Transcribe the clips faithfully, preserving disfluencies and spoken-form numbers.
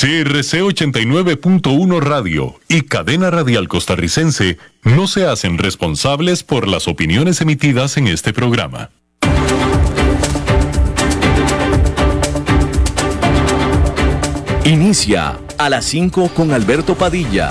C R C ochenta y nueve punto uno Radio y Cadena Radial Costarricense no se hacen responsables por las opiniones emitidas en este programa. Inicia a las cinco con Alberto Padilla.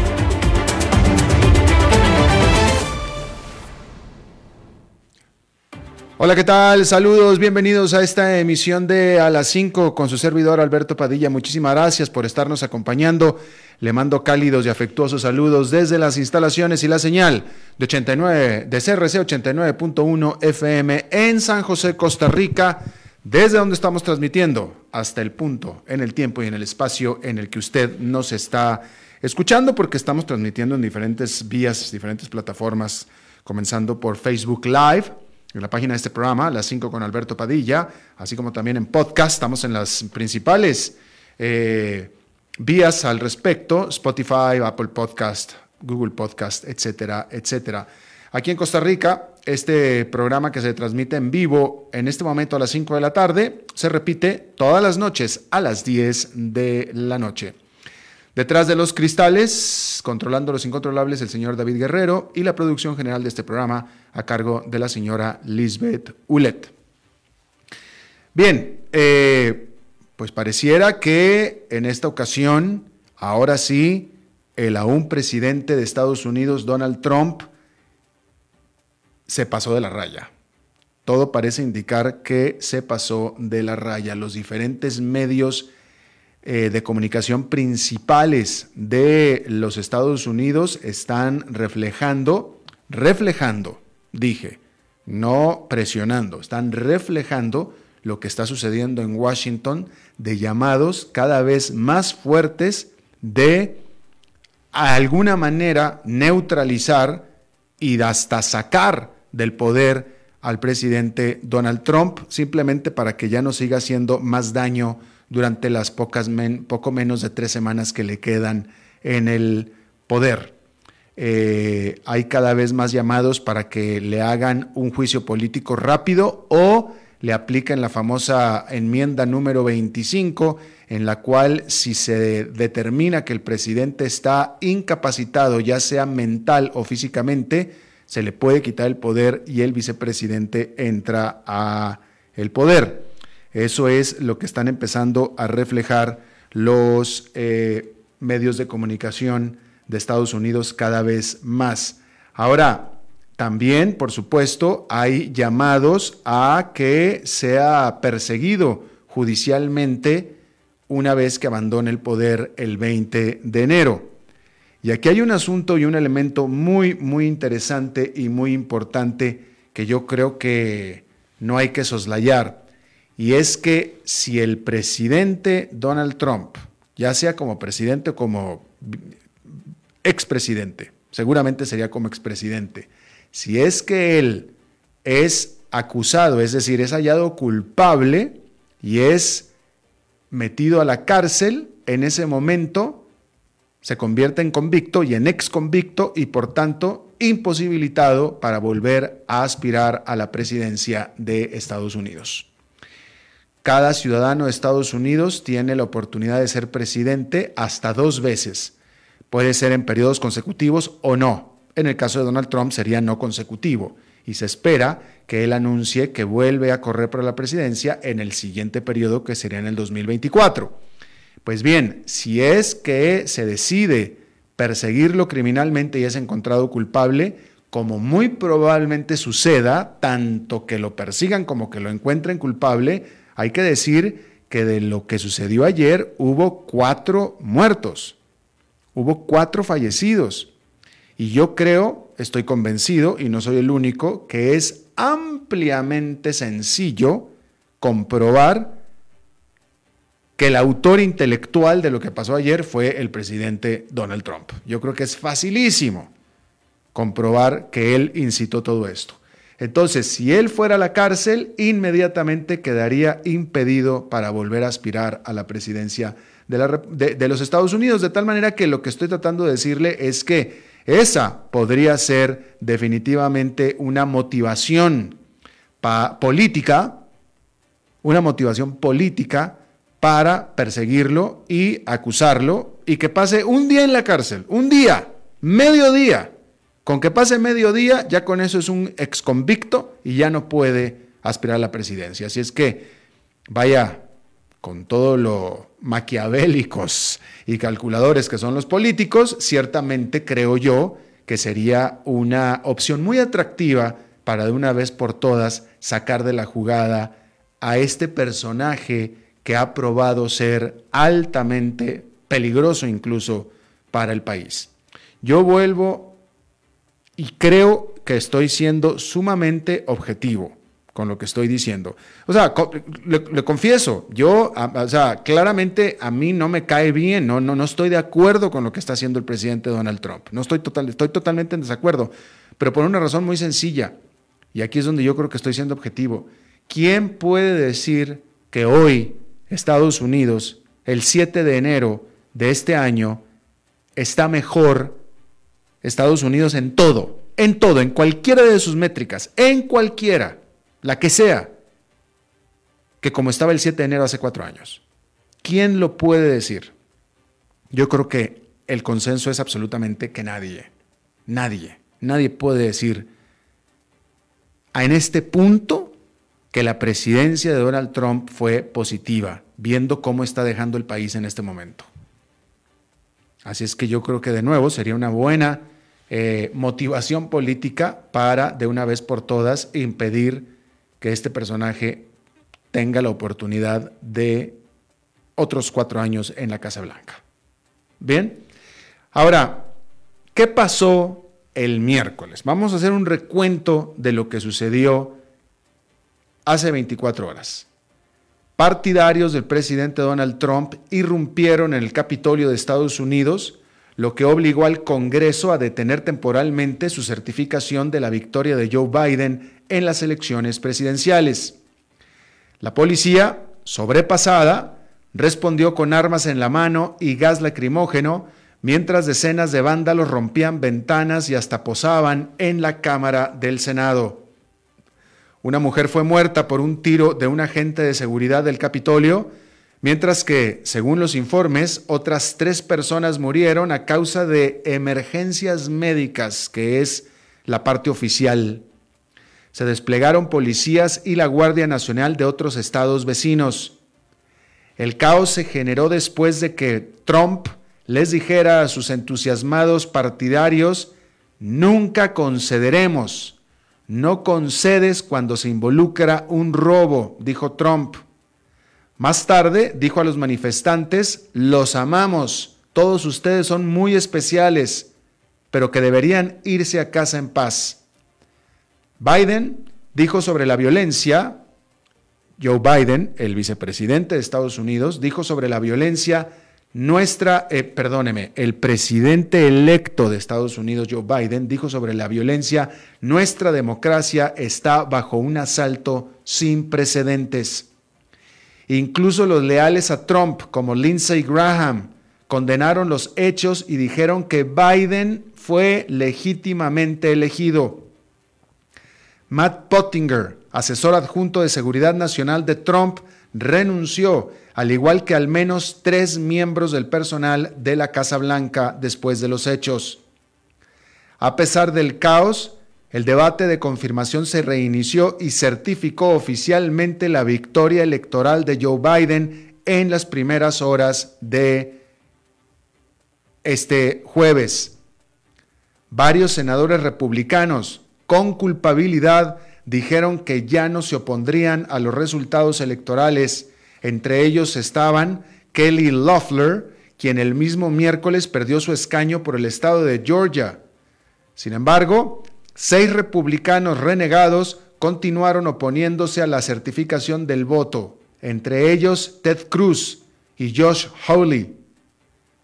Hola, ¿qué tal? Saludos, bienvenidos a esta emisión de A las cinco con su servidor Alberto Padilla. Muchísimas gracias por estarnos acompañando. Le mando cálidos y afectuosos saludos desde las instalaciones y la señal de ochenta y nueve de C R C ochenta y nueve punto uno F M en San José, Costa Rica, desde donde estamos transmitiendo hasta el punto, en el tiempo y en el espacio en el que usted nos está escuchando, porque estamos transmitiendo en diferentes vías, diferentes plataformas, comenzando por Facebook Live, en la página de este programa, Las cinco con Alberto Padilla, así como también en podcast. Estamos en las principales eh, vías al respecto, Spotify, Apple Podcast, Google Podcast, etcétera, etcétera. Aquí en Costa Rica, este programa que se transmite en vivo en este momento a las cinco de la tarde, se repite todas las noches a las diez de la noche. Detrás de los cristales, controlando los incontrolables, el señor David Guerrero y la producción general de este programa a cargo de la señora Lisbeth Ulett. Bien, eh, pues pareciera que en esta ocasión, ahora sí, el aún presidente de Estados Unidos, Donald Trump, se pasó de la raya. Todo parece indicar que se pasó de la raya. Los diferentes medios de comunicación principales de los Estados Unidos están reflejando, reflejando, dije, no presionando, están reflejando lo que está sucediendo en Washington de llamados cada vez más fuertes de, a alguna manera, neutralizar y hasta sacar del poder al presidente Donald Trump, simplemente para que ya no siga haciendo más daño durante las pocas men, poco menos de tres semanas que le quedan en el poder. Eh, hay cada vez más llamados para que le hagan un juicio político rápido o le apliquen la famosa enmienda número veinticinco, en la cual si se determina que el presidente está incapacitado, ya sea mental o físicamente, se le puede quitar el poder y el vicepresidente entra al poder. Eso es lo que están empezando a reflejar los eh, medios de comunicación de Estados Unidos cada vez más. Ahora, también, por supuesto, hay llamados a que sea perseguido judicialmente una vez que abandone el poder el veinte de enero. Y aquí hay un asunto y un elemento muy, muy interesante y muy importante que yo creo que no hay que soslayar. Y es que si el presidente Donald Trump, ya sea como presidente o como expresidente, seguramente sería como expresidente, si es que él es acusado, es decir, es hallado culpable y es metido a la cárcel, en ese momento se convierte en convicto y en exconvicto y por tanto imposibilitado para volver a aspirar a la presidencia de Estados Unidos. Cada ciudadano de Estados Unidos tiene la oportunidad de ser presidente hasta dos veces. Puede ser en periodos consecutivos o no. En el caso de Donald Trump sería no consecutivo y se espera que él anuncie que vuelve a correr para la presidencia en el siguiente periodo, que sería en el dos mil veinticuatro. Pues bien, si es que se decide perseguirlo criminalmente y es encontrado culpable, como muy probablemente suceda, tanto que lo persigan como que lo encuentren culpable, hay que decir que de lo que sucedió ayer hubo cuatro muertos, hubo cuatro fallecidos. Y yo creo, estoy convencido, y no soy el único, que es ampliamente sencillo comprobar que el autor intelectual de lo que pasó ayer fue el presidente Donald Trump. Yo creo que es facilísimo comprobar que él incitó todo esto. Entonces, si él fuera a la cárcel, inmediatamente quedaría impedido para volver a aspirar a la presidencia de, la, de, de los Estados Unidos. De tal manera que lo que estoy tratando de decirle es que esa podría ser definitivamente una motivación pa- política, una motivación política para perseguirlo y acusarlo y que pase un día en la cárcel, un día, mediodía. Con que pase mediodía, ya con eso es un exconvicto y ya no puede aspirar a la presidencia. Así es que vaya con todo lo maquiavélicos y calculadores que son los políticos, ciertamente creo yo que sería una opción muy atractiva para de una vez por todas sacar de la jugada a este personaje que ha probado ser altamente peligroso incluso para el país. Yo vuelvo y creo que estoy siendo sumamente objetivo con lo que estoy diciendo. O sea, le, le confieso, yo, a, o sea, claramente a mí no me cae bien, no, no, no estoy de acuerdo con lo que está haciendo el presidente Donald Trump. No estoy, total, estoy totalmente en desacuerdo, pero por una razón muy sencilla. Y aquí es donde yo creo que estoy siendo objetivo. ¿Quién puede decir que hoy Estados Unidos, el siete de enero de este año, está mejor Estados Unidos en todo, en todo, en cualquiera de sus métricas, en cualquiera, la que sea, que como estaba el siete de enero hace cuatro años? ¿Quién lo puede decir? Yo creo que el consenso es absolutamente que nadie, nadie, nadie puede decir en este punto que la presidencia de Donald Trump fue positiva, viendo cómo está dejando el país en este momento. Así es que yo creo que de nuevo sería una buena eh, motivación política para de una vez por todas impedir que este personaje tenga la oportunidad de otros cuatro años en la Casa Blanca. Bien, ahora, ¿qué pasó el miércoles? Vamos a hacer un recuento de lo que sucedió hace veinticuatro horas. Partidarios del presidente Donald Trump irrumpieron en el Capitolio de Estados Unidos, lo que obligó al Congreso a detener temporalmente su certificación de la victoria de Joe Biden en las elecciones presidenciales. La policía, sobrepasada, respondió con armas en la mano y gas lacrimógeno, mientras decenas de vándalos rompían ventanas y hasta posaban en la Cámara del Senado. Una mujer fue muerta por un tiro de un agente de seguridad del Capitolio, mientras que, según los informes, otras tres personas murieron a causa de emergencias médicas, que es la parte oficial. Se desplegaron policías y la Guardia Nacional de otros estados vecinos. El caos se generó después de que Trump les dijera a sus entusiasmados partidarios: nunca concederemos. No concedes cuando se involucra un robo, dijo Trump. Más tarde dijo a los manifestantes: los amamos, todos ustedes son muy especiales, pero que deberían irse a casa en paz. Biden dijo sobre la violencia, Joe Biden, el vicepresidente de Estados Unidos, dijo sobre la violencia nuestra, eh, perdóneme, el presidente electo de Estados Unidos, Joe Biden, dijo sobre la violencia: nuestra democracia está bajo un asalto sin precedentes. Incluso los leales a Trump, como Lindsey Graham, condenaron los hechos y dijeron que Biden fue legítimamente elegido. Matt Pottinger, asesor adjunto de Seguridad Nacional de Trump, renunció, al igual que al menos tres miembros del personal de la Casa Blanca después de los hechos. A pesar del caos, el debate de confirmación se reinició y certificó oficialmente la victoria electoral de Joe Biden en las primeras horas de este jueves. Varios senadores republicanos, con culpabilidad, dijeron que ya no se opondrían a los resultados electorales. Entre ellos estaban Kelly Loeffler, quien el mismo miércoles perdió su escaño por el estado de Georgia. Sin embargo, seis republicanos renegados continuaron oponiéndose a la certificación del voto, entre ellos Ted Cruz y Josh Hawley.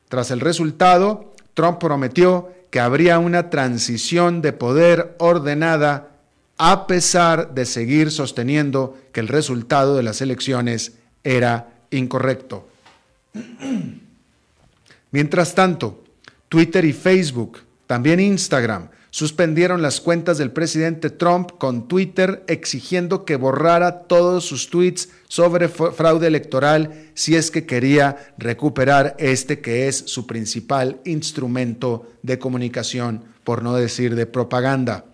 Tras el resultado, Trump prometió que habría una transición de poder ordenada a pesar de seguir sosteniendo que el resultado de las elecciones era incorrecto. Mientras tanto, Twitter y Facebook, también Instagram, suspendieron las cuentas del presidente Trump, con Twitter exigiendo que borrara todos sus tweets sobre fraude electoral si es que quería recuperar este que es su principal instrumento de comunicación, por no decir de propaganda.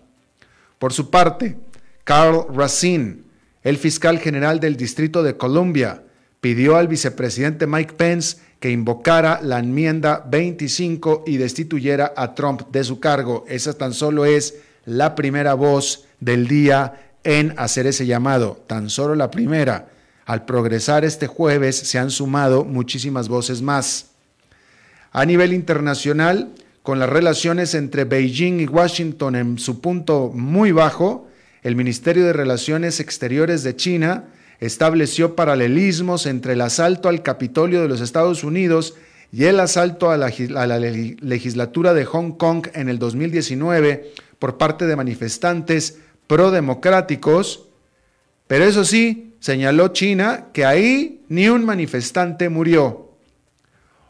Por su parte, Carl Racine, el fiscal general del Distrito de Columbia, pidió al vicepresidente Mike Pence que invocara la enmienda veinticinco y destituyera a Trump de su cargo. Esa tan solo es la primera voz del día en hacer ese llamado, tan solo la primera. Al progresar este jueves se han sumado muchísimas voces más. A nivel internacional, con las relaciones entre Beijing y Washington en su punto muy bajo, el Ministerio de Relaciones Exteriores de China estableció paralelismos entre el asalto al Capitolio de los Estados Unidos y el asalto a la, a la legislatura de Hong Kong en el dos mil diecinueve por parte de manifestantes pro-democráticos, pero eso sí, señaló China que ahí ni un manifestante murió.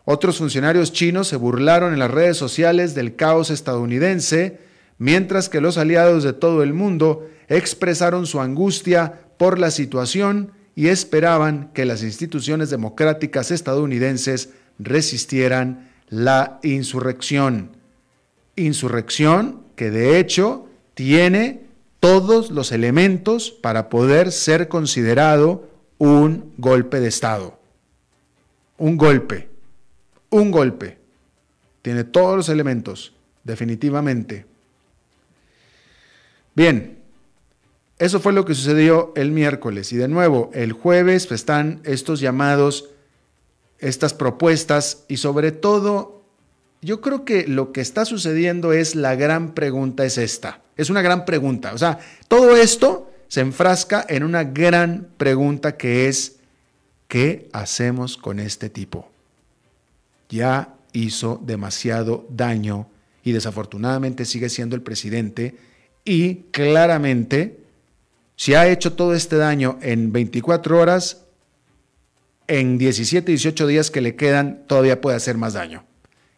Otros funcionarios chinos se burlaron en las redes sociales del caos estadounidense, mientras que los aliados de todo el mundo expresaron su angustia por la situación y esperaban que las instituciones democráticas estadounidenses resistieran la insurrección. Insurrección que de hecho tiene todos los elementos para poder ser considerado un golpe de Estado. Un golpe, un golpe. Tiene todos los elementos, definitivamente. Bien. Eso fue lo que sucedió el miércoles, y de nuevo el jueves están estos llamados, estas propuestas, y sobre todo yo creo que lo que está sucediendo es la gran pregunta, es esta, es una gran pregunta, o sea, todo esto se enfrasca en una gran pregunta que es, ¿qué hacemos con este tipo? Ya hizo demasiado daño y desafortunadamente sigue siendo el presidente y claramente... Si ha hecho todo este daño en veinticuatro horas, en diecisiete, dieciocho días que le quedan, todavía puede hacer más daño.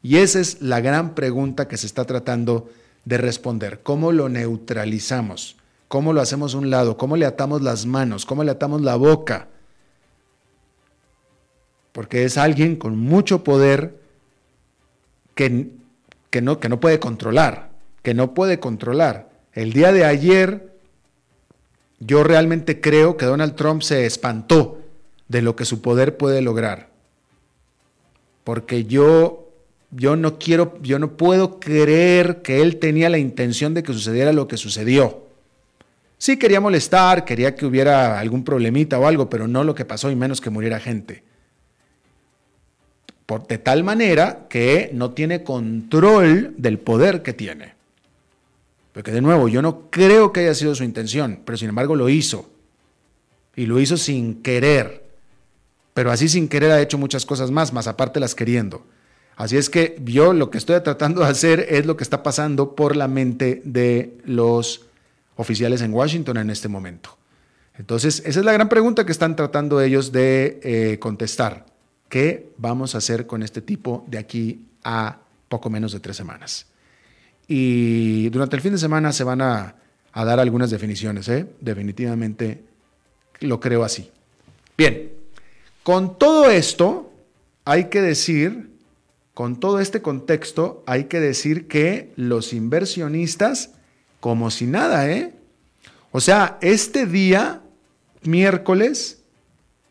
Y esa es la gran pregunta que se está tratando de responder. ¿Cómo lo neutralizamos? ¿Cómo lo hacemos a un lado? ¿Cómo le atamos las manos? ¿Cómo le atamos la boca? Porque es alguien con mucho poder que, que, no, que no puede controlar, que no puede controlar. El día de ayer... Yo realmente creo que Donald Trump se espantó de lo que su poder puede lograr. Porque yo, yo no quiero, yo no puedo creer que él tenía la intención de que sucediera lo que sucedió. Sí quería molestar, quería que hubiera algún problemita o algo, pero no lo que pasó y menos que muriera gente. Por, de tal manera que no tiene control del poder que tiene. Porque de nuevo, yo no creo que haya sido su intención, pero sin embargo lo hizo. Y lo hizo sin querer. Pero así sin querer ha hecho muchas cosas más, más aparte las queriendo. Así es que yo lo que estoy tratando de hacer es lo que está pasando por la mente de los oficiales en Washington en este momento. Entonces, esa es la gran pregunta que están tratando ellos de eh, contestar. ¿Qué vamos a hacer con este tipo de aquí a poco menos de tres semanas? Y durante el fin de semana se van a, a dar algunas definiciones, ¿eh? Definitivamente lo creo así. Bien, con todo esto hay que decir, con todo este contexto hay que decir que los inversionistas como si nada, ¿eh? O sea, este día miércoles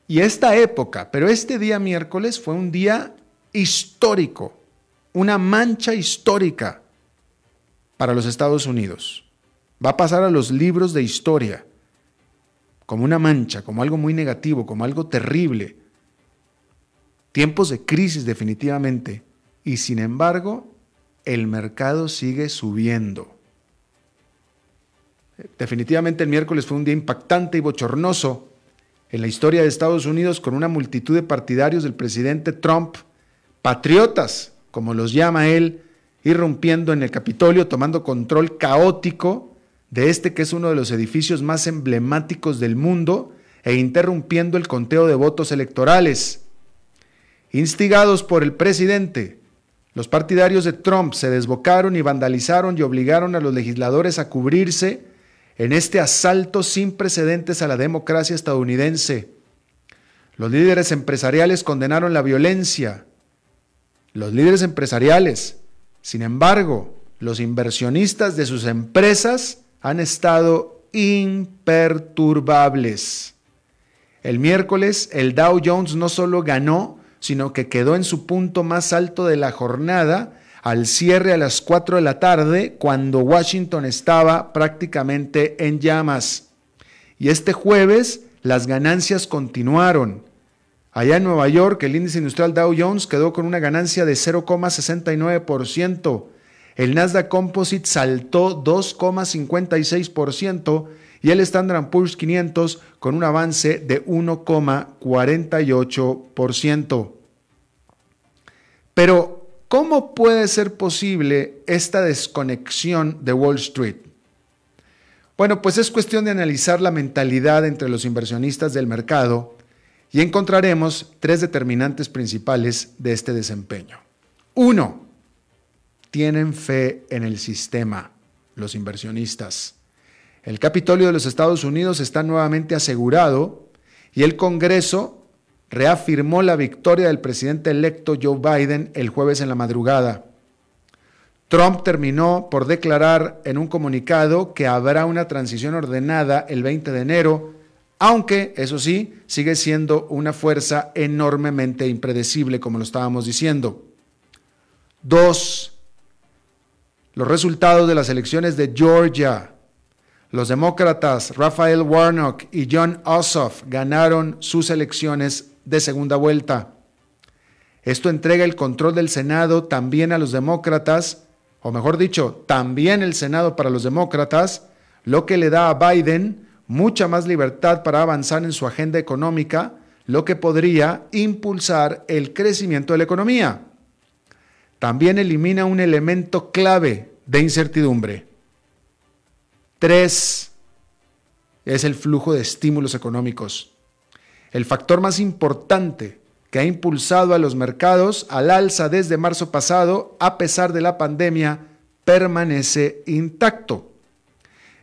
y esta época, pero este día miércoles fue un día histórico, una mancha histórica para los Estados Unidos. Va a pasar a los libros de historia como una mancha, como algo muy negativo, como algo terrible. Tiempos de crisis definitivamente. Y sin embargo, el mercado sigue subiendo. Definitivamente el miércoles fue un día impactante y bochornoso en la historia de Estados Unidos, con una multitud de partidarios del presidente Trump, patriotas, como los llama él, irrumpiendo en el Capitolio, tomando control caótico de este que es uno de los edificios más emblemáticos del mundo e interrumpiendo el conteo de votos electorales. Instigados por el presidente, los partidarios de Trump se desbocaron y vandalizaron y obligaron a los legisladores a cubrirse en este asalto sin precedentes a la democracia estadounidense. Los líderes empresariales condenaron la violencia. Los líderes empresariales, sin embargo, los inversionistas de sus empresas han estado imperturbables. El miércoles, el Dow Jones no solo ganó, sino que quedó en su punto más alto de la jornada al cierre a las cuatro de la tarde, cuando Washington estaba prácticamente en llamas. Y este jueves, las ganancias continuaron. Allá en Nueva York, el índice industrial Dow Jones quedó con una ganancia de cero coma sesenta y nueve por ciento. El Nasdaq Composite saltó dos coma cincuenta y seis por ciento y el Standard and Poor's quinientos con un avance de uno coma cuarenta y ocho por ciento. Pero, ¿cómo puede ser posible esta desconexión de Wall Street? Bueno, pues es cuestión de analizar la mentalidad entre los inversionistas del mercado y encontraremos tres determinantes principales de este desempeño. Uno, tienen fe en el sistema, los inversionistas. El Capitolio de los Estados Unidos está nuevamente asegurado y el Congreso reafirmó la victoria del presidente electo Joe Biden el jueves en la madrugada. Trump terminó por declarar en un comunicado que habrá una transición ordenada el veinte de enero, aunque, eso sí, sigue siendo una fuerza enormemente impredecible, como lo estábamos diciendo. Dos, los resultados de las elecciones de Georgia. Los demócratas Raphael Warnock y John Ossoff ganaron sus elecciones de segunda vuelta. Esto entrega el control del Senado también a los demócratas, o mejor dicho, también el Senado para los demócratas, lo que le da a Biden mucha más libertad para avanzar en su agenda económica, lo que podría impulsar el crecimiento de la economía. También elimina un elemento clave de incertidumbre. Tres, es el flujo de estímulos económicos. El factor más importante que ha impulsado a los mercados al alza desde marzo pasado, a pesar de la pandemia, permanece intacto.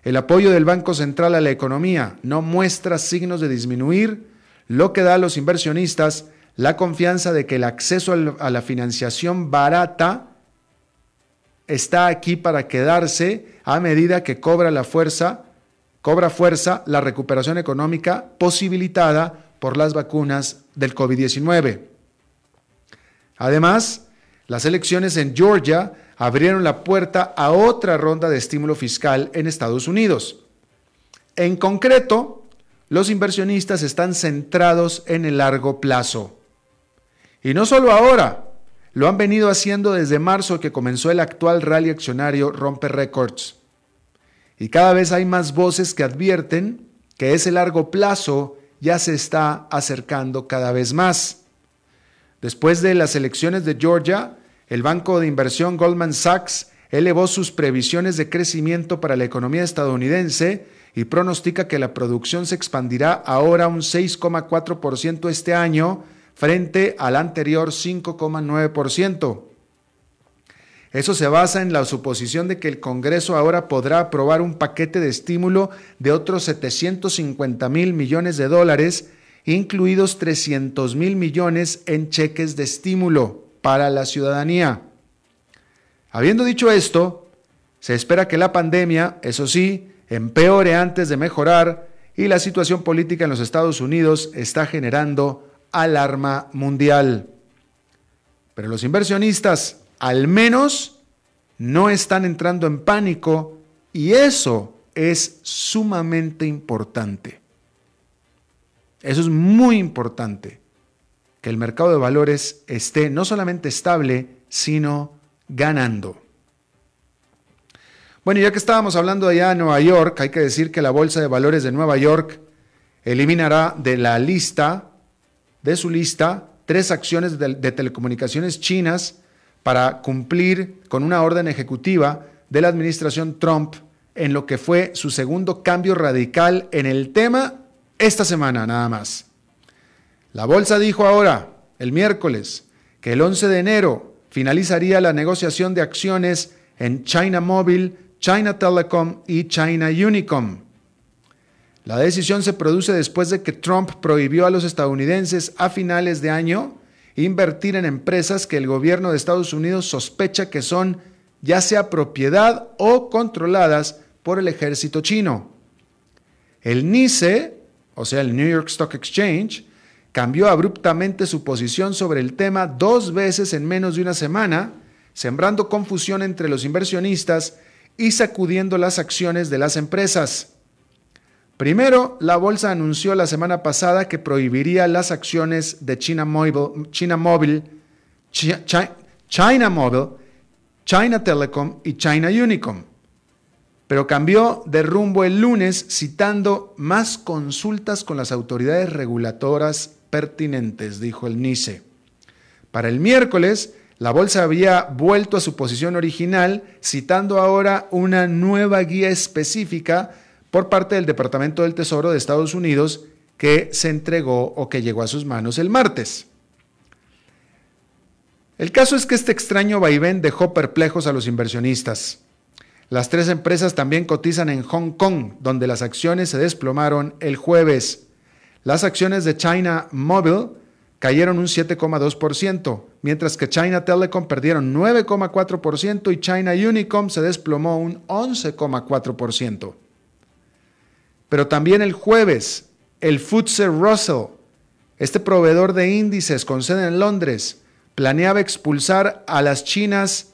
El apoyo del Banco Central a la economía no muestra signos de disminuir, lo que da a los inversionistas la confianza de que el acceso a la financiación barata está aquí para quedarse a medida que cobra la fuerza, cobra fuerza la recuperación económica posibilitada por las vacunas del COVID diecinueve. Además, las elecciones en Georgia abrieron la puerta a otra ronda de estímulo fiscal en Estados Unidos. En concreto, los inversionistas están centrados en el largo plazo. Y no solo ahora, lo han venido haciendo desde marzo que comenzó el actual rally accionario rompe récords. Y cada vez hay más voces que advierten que ese largo plazo ya se está acercando cada vez más. Después de las elecciones de Georgia, el banco de inversión Goldman Sachs elevó sus previsiones de crecimiento para la economía estadounidense y pronostica que la producción se expandirá ahora un seis coma cuatro por ciento este año frente al anterior cinco coma nueve por ciento. Eso se basa en la suposición de que el Congreso ahora podrá aprobar un paquete de estímulo de otros setecientos cincuenta mil millones de dólares, incluidos trescientos mil millones en cheques de estímulo para la ciudadanía. Habiendo dicho esto, se espera que la pandemia, eso sí, empeore antes de mejorar y la situación política en los Estados Unidos está generando alarma mundial. Pero los inversionistas, al menos, no están entrando en pánico y eso es sumamente importante. Eso es muy importante, que el mercado de valores esté no solamente estable, sino ganando. Bueno, ya que estábamos hablando allá de Nueva York, hay que decir que la Bolsa de Valores de Nueva York eliminará de la lista, de su lista, tres acciones de, de telecomunicaciones chinas para cumplir con una orden ejecutiva de la administración Trump en lo que fue su segundo cambio radical en el tema esta semana nada más. La bolsa dijo ahora, el miércoles, que el once de enero finalizaría la negociación de acciones en China Mobile, China Telecom y China Unicom. La decisión se produce después de que Trump prohibió a los estadounidenses a finales de año invertir en empresas que el gobierno de Estados Unidos sospecha que son ya sea propiedad o controladas por el ejército chino. El N Y S E, o sea el New York Stock Exchange, cambió abruptamente su posición sobre el tema dos veces en menos de una semana, sembrando confusión entre los inversionistas y sacudiendo las acciones de las empresas. Primero, la bolsa anunció la semana pasada que prohibiría las acciones de China Mobile, China Mobile, China, China, China Mobile, China Telecom y China Unicom, pero cambió de rumbo el lunes citando más consultas con las autoridades reguladoras pertinentes, dijo el N Y S E. Para el miércoles, la bolsa había vuelto a su posición original, citando ahora una nueva guía específica por parte del Departamento del Tesoro de Estados Unidos que se entregó o que llegó a sus manos el martes. El caso es que este extraño vaivén dejó perplejos a los inversionistas. Las tres empresas también cotizan en Hong Kong, donde las acciones se desplomaron el jueves. Las acciones de China Mobile cayeron un siete coma dos por ciento, mientras que China Telecom perdieron nueve coma cuatro por ciento y China Unicom se desplomó un once coma cuatro por ciento. Pero también el jueves, el F T S E Russell, este proveedor de índices con sede en Londres, planeaba expulsar a las chinas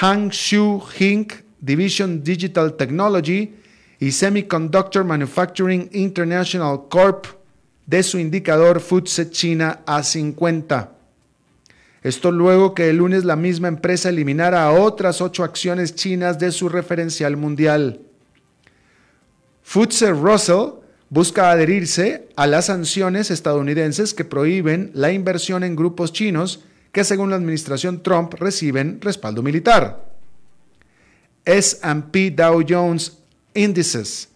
Hangzhou Incorporated Division Digital Technology y Semiconductor Manufacturing International Corp de su indicador F T S E China A cincuenta. Esto luego que el lunes la misma empresa eliminara a otras ocho acciones chinas de su referencial mundial. F T S E Russell busca adherirse a las sanciones estadounidenses que prohíben la inversión en grupos chinos que, según la administración Trump, reciben respaldo militar. ese and pe Dow Jones Indices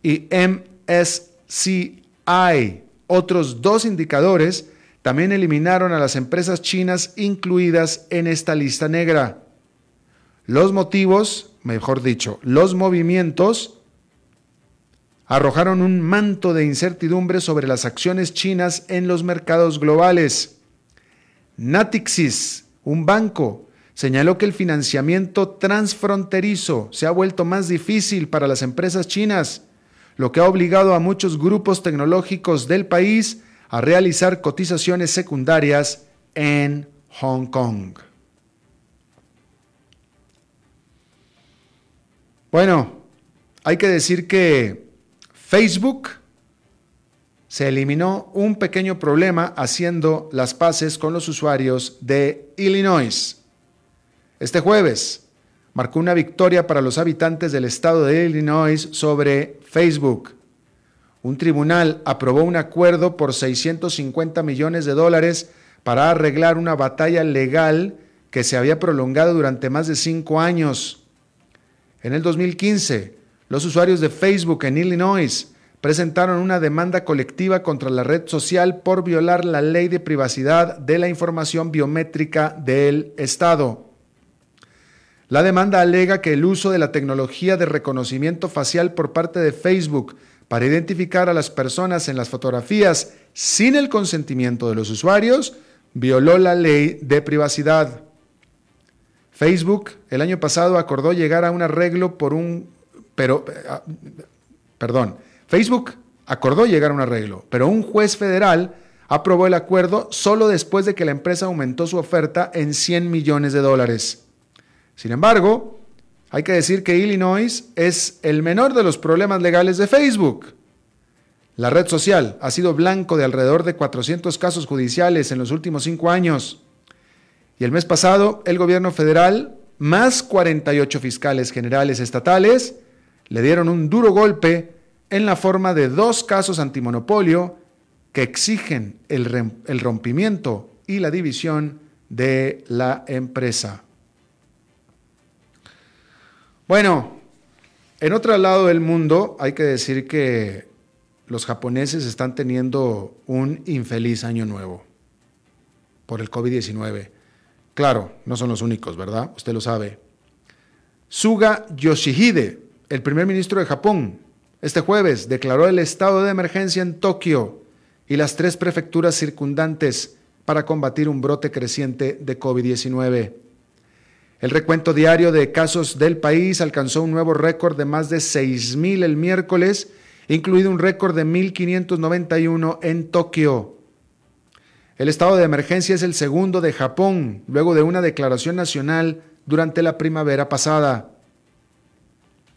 y eme ese ce i, otros dos indicadores, también eliminaron a las empresas chinas incluidas en esta lista negra. Los motivos, mejor dicho, los movimientos arrojaron un manto de incertidumbre sobre las acciones chinas en los mercados globales. Natixis, un banco, señaló que el financiamiento transfronterizo se ha vuelto más difícil para las empresas chinas, lo que ha obligado a muchos grupos tecnológicos del país a realizar cotizaciones secundarias en Hong Kong. Bueno, hay que decir que Facebook se eliminó un pequeño problema haciendo las paces con los usuarios de Illinois. Este jueves marcó una victoria para los habitantes del estado de Illinois sobre Facebook. Un tribunal aprobó un acuerdo por seiscientos cincuenta millones de dólares para arreglar una batalla legal que se había prolongado durante más de cinco años. En el dos mil quince, los usuarios de Facebook en Illinois presentaron una demanda colectiva contra la red social por violar la ley de privacidad de la información biométrica del estado. La demanda alega que el uso de la tecnología de reconocimiento facial por parte de Facebook para identificar a las personas en las fotografías sin el consentimiento de los usuarios violó la ley de privacidad. Facebook el año pasado acordó llegar a un arreglo por un Pero, perdón, Facebook acordó llegar a un arreglo, pero un juez federal aprobó el acuerdo solo después de que la empresa aumentó su oferta en cien millones de dólares. Sin embargo, hay que decir que Illinois es el menor de los problemas legales de Facebook. La red social ha sido blanco de alrededor de cuatrocientos casos judiciales en los últimos cinco años. Y el mes pasado, el gobierno federal, más cuarenta y ocho fiscales generales estatales, le dieron un duro golpe en la forma de dos casos antimonopolio que exigen el, el rompimiento y la división de la empresa. Bueno, En otro lado del mundo, hay que decir que los japoneses están teniendo un infeliz año nuevo por el COVID diecinueve. Claro, no son los únicos, ¿verdad? Usted lo sabe. Suga Yoshihide, el primer ministro de Japón, este jueves declaró el estado de emergencia en Tokio y las tres prefecturas circundantes para combatir un brote creciente de COVID diecinueve. El recuento diario de casos del país alcanzó un nuevo récord de más de seis mil el miércoles, incluido un récord de mil quinientos noventa y uno en Tokio. El estado de emergencia es el segundo de Japón, luego de una declaración nacional durante la primavera pasada.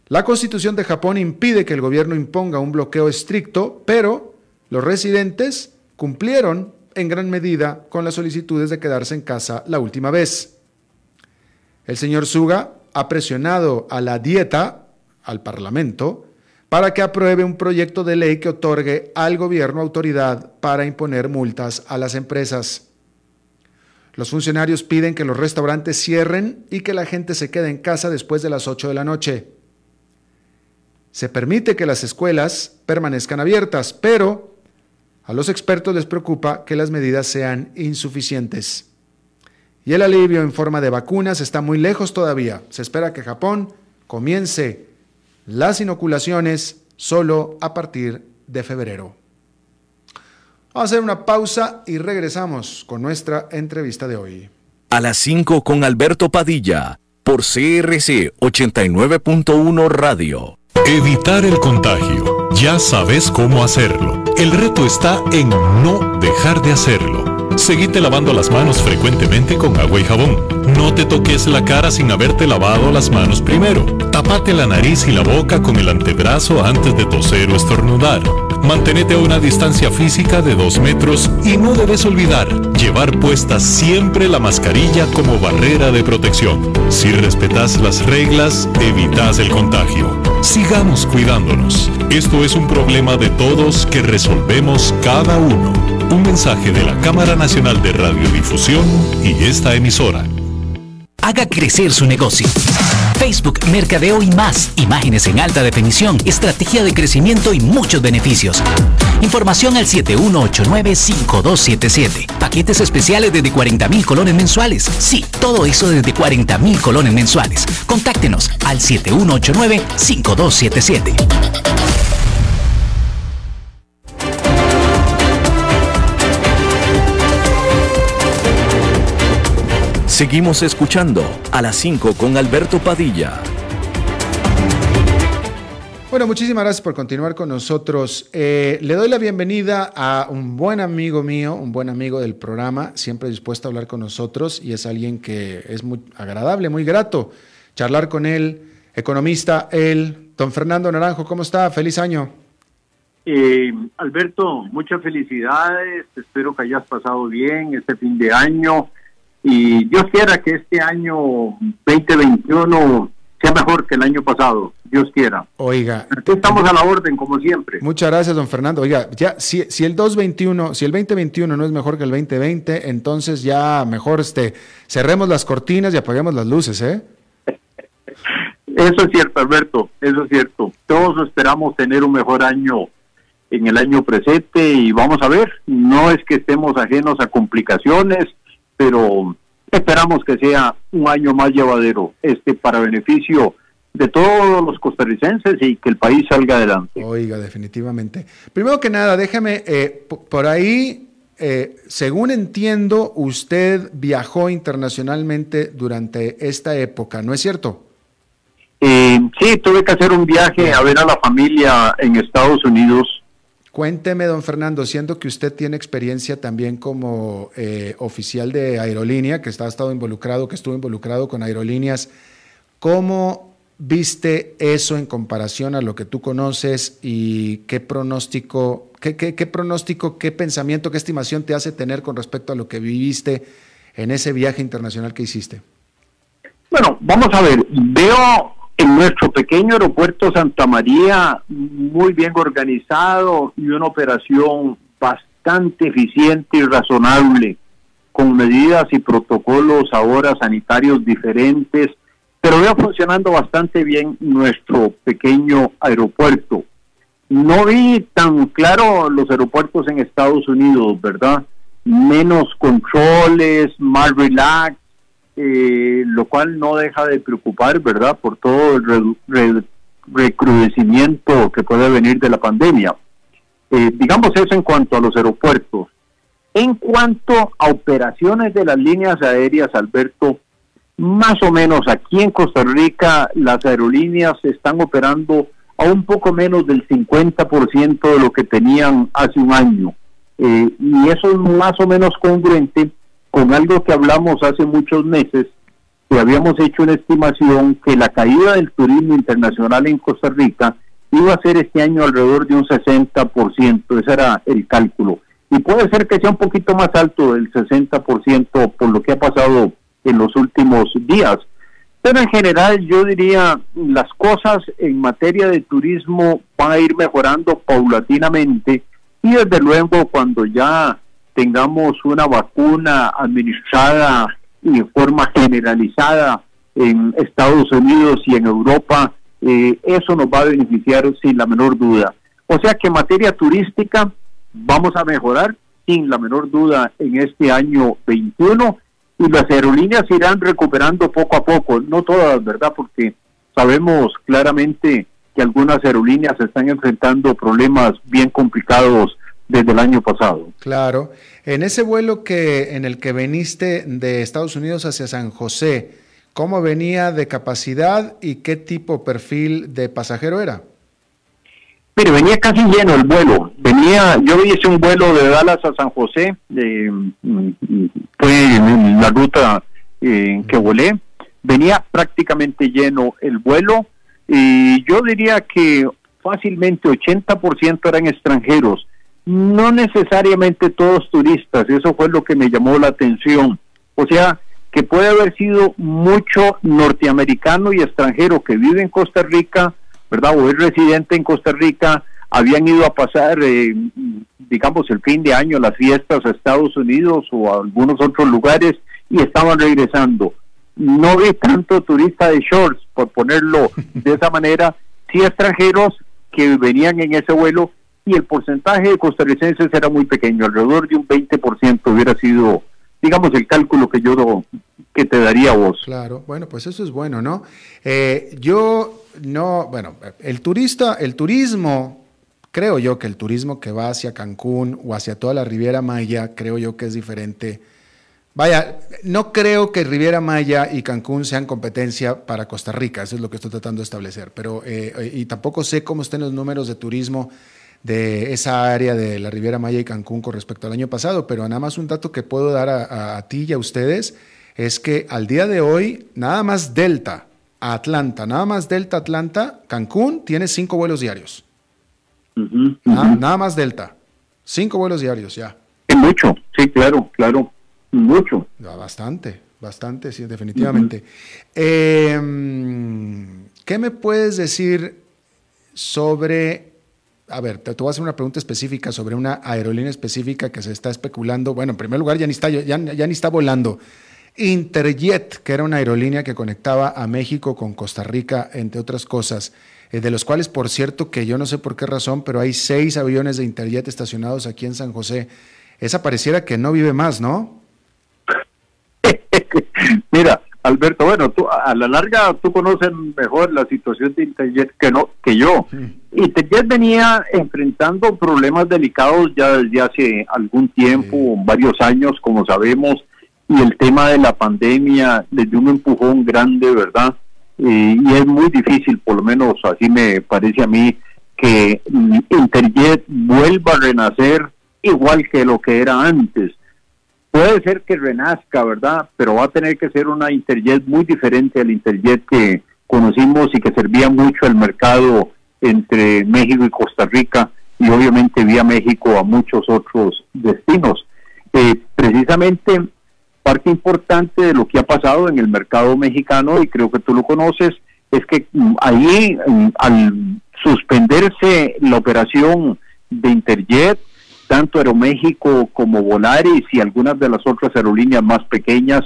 La Constitución de Japón impide que el gobierno imponga un bloqueo estricto, pero los residentes cumplieron en gran medida con las solicitudes de quedarse en casa la última vez. El señor Suga ha presionado a la Dieta, al Parlamento, para que apruebe un proyecto de ley que otorgue al gobierno autoridad para imponer multas a las empresas. Los funcionarios piden que los restaurantes cierren y que la gente se quede en casa después de las ocho de la noche. Se permite que las escuelas permanezcan abiertas, pero a los expertos les preocupa que las medidas sean insuficientes. Y el alivio en forma de vacunas está muy lejos todavía. Se espera que Japón comience las inoculaciones solo a partir de febrero. Vamos a hacer una pausa y regresamos con nuestra entrevista de hoy. A las cinco con Alberto Padilla, por C R C ochenta y nueve punto uno Radio. Evitar el contagio. Ya sabes cómo hacerlo. El reto está en no dejar de hacerlo. Seguite lavando las manos frecuentemente con agua y jabón. No te toques la cara sin haberte lavado las manos primero. Tápate la nariz y la boca con el antebrazo antes de toser o estornudar. Mantenete a una distancia física de dos metros y no debes olvidar llevar puesta siempre la mascarilla como barrera de protección. Si respetas las reglas, evitas el contagio. Sigamos cuidándonos. Esto es un problema de todos que resolvemos cada uno. Un mensaje de la Cámara Nacional de Radiodifusión y esta emisora. Haga crecer su negocio. Facebook, mercadeo y más. Imágenes en alta definición, estrategia de crecimiento y muchos beneficios. Información al siete uno ocho nueve cinco dos siete siete. Paquetes especiales desde cuarenta mil colones mensuales. Sí, todo eso desde cuarenta mil colones mensuales. Contáctenos al siete uno ocho nueve cinco dos siete siete. Seguimos escuchando a las cinco con Alberto Padilla. Bueno, muchísimas gracias por continuar con nosotros. Eh, le doy la bienvenida a un buen amigo mío, un buen amigo del programa, siempre dispuesto a hablar con nosotros, y es alguien que es muy agradable, muy grato charlar con él, economista, él, don Fernando Naranjo. ¿Cómo está? Feliz año. Eh, Alberto, muchas felicidades. Espero que hayas pasado bien este fin de año. Y Dios quiera que este año veinte veintiuno sea mejor que el año pasado, Dios quiera. Oiga, aquí estamos a la orden, como siempre. Muchas gracias, don Fernando. Oiga, ya si, si el dos veintiuno, si el veinte veintiuno no es mejor que el veinte veinte, entonces ya mejor este cerremos las cortinas y apaguemos las luces, ¿eh? Eso es cierto, Alberto, eso es cierto. Todos esperamos tener un mejor año en el año presente y vamos a ver, no es que estemos ajenos a complicaciones, pero esperamos que sea un año más llevadero, este para beneficio de todos los costarricenses y que el país salga adelante. Oiga, definitivamente. Primero que nada, déjame, eh, por ahí, eh, según entiendo, usted viajó internacionalmente durante esta época, ¿no es cierto? Eh, sí, tuve que hacer un viaje a ver a la familia en Estados Unidos. Cuénteme, don Fernando, siendo que usted tiene experiencia también como eh, oficial de aerolínea, que está, ha estado involucrado, que estuvo involucrado con aerolíneas, ¿cómo viste eso en comparación a lo que tú conoces y qué pronóstico, qué, qué, qué pronóstico, qué pensamiento, qué estimación te hace tener con respecto a lo que viviste en ese viaje internacional que hiciste? Bueno, vamos a ver, veo en nuestro pequeño aeropuerto Santa María, muy bien organizado y una operación bastante eficiente y razonable, con medidas y protocolos ahora sanitarios diferentes, pero veo funcionando bastante bien nuestro pequeño aeropuerto. No vi tan claro los aeropuertos en Estados Unidos, ¿verdad? Menos controles, más relax, eh, lo cual no deja de preocupar, ¿verdad? Por todo el re- re- recrudecimiento que puede venir de la pandemia. Eh, digamos eso en cuanto a los aeropuertos. En cuanto a operaciones de las líneas aéreas, Alberto, más o menos aquí en Costa Rica las aerolíneas están operando a un poco menos del cincuenta por ciento de lo que tenían hace un año. Eh, y eso es más o menos congruente con algo que hablamos hace muchos meses, que habíamos hecho una estimación que la caída del turismo internacional en Costa Rica iba a ser este año alrededor de un sesenta por ciento, ese era el cálculo. Y puede ser que sea un poquito más alto del sesenta por ciento por lo que ha pasado en los últimos días. Pero en general yo diría las cosas en materia de turismo van a ir mejorando paulatinamente y desde luego cuando ya tengamos una vacuna administrada y de forma generalizada en Estados Unidos y en Europa, eh, eso nos va a beneficiar sin la menor duda. O sea que en materia turística vamos a mejorar sin la menor duda en este año veintiuno. Y las aerolíneas irán recuperando poco a poco, no todas, ¿verdad? Porque sabemos claramente que algunas aerolíneas están enfrentando problemas bien complicados desde el año pasado. Claro. En ese vuelo que en el que veniste de Estados Unidos hacia San José, ¿cómo venía de capacidad y qué tipo de perfil de pasajero era? Mire, venía casi lleno el vuelo. Venía, yo hice un vuelo de Dallas a San José, eh, fue la ruta eh, que volé. Venía prácticamente lleno el vuelo y yo diría que fácilmente ochenta por ciento eran extranjeros, no necesariamente todos turistas. Eso fue lo que me llamó la atención. O sea, que puede haber sido mucho norteamericano y extranjero que vive en Costa Rica, ¿verdad? O es residente en Costa Rica, habían ido a pasar, eh, digamos, el fin de año, las fiestas a Estados Unidos o a algunos otros lugares y estaban regresando. No vi tanto turista de shorts, por ponerlo de esa manera, sí extranjeros que venían en ese vuelo y el porcentaje de costarricenses era muy pequeño, alrededor de un veinte por ciento hubiera sido, digamos, el cálculo que yo que te daría a vos. Claro, bueno, pues eso es bueno, ¿no? Eh, yo... No, bueno, el turista, el turismo, creo yo que el turismo que va hacia Cancún o hacia toda la Riviera Maya, creo yo que es diferente. Vaya, no creo que Riviera Maya y Cancún sean competencia para Costa Rica, eso es lo que estoy tratando de establecer, pero eh, y tampoco sé cómo estén los números de turismo de esa área de la Riviera Maya y Cancún con respecto al año pasado, pero nada más un dato que puedo dar a, a ti y a ustedes es que al día de hoy, nada más Delta, Atlanta, nada más Delta, Atlanta, Cancún tiene cinco vuelos diarios. Uh-huh, uh-huh. Nada, nada más Delta, cinco vuelos diarios ya. Es mucho, sí, claro, claro, mucho. Bastante, bastante, sí, definitivamente. Uh-huh. Eh, ¿qué me puedes decir sobre, a ver, te, te voy a hacer una pregunta específica sobre una aerolínea específica que se está especulando? Bueno, en primer lugar, ya ni está, ya, ya ni está volando. Interjet, que era una aerolínea que conectaba a México con Costa Rica, entre otras cosas, eh, de los cuales, por cierto, que yo no sé por qué razón, pero hay seis aviones de Interjet estacionados aquí en San José. Esa pareciera que no vive más, ¿no? Mira, Alberto, bueno, tú, a la larga tú conoces mejor la situación de Interjet que, no, que yo. Sí. Interjet venía enfrentando problemas delicados ya desde hace algún tiempo, sí. varios años, como sabemos, y el tema de la pandemia les dio un empujón grande, ¿verdad? Eh, y es muy difícil, por lo menos así me parece a mí, que Interjet vuelva a renacer igual que lo que era antes. Puede ser que renazca, ¿verdad? Pero va a tener que ser una Interjet muy diferente al Interjet que conocimos y que servía mucho al mercado entre México y Costa Rica, y obviamente vía México a muchos otros destinos. Eh, precisamente... Parte importante de lo que ha pasado en el mercado mexicano, y creo que tú lo conoces, es que ahí, al suspenderse la operación de Interjet, tanto Aeroméxico como Volaris y algunas de las otras aerolíneas más pequeñas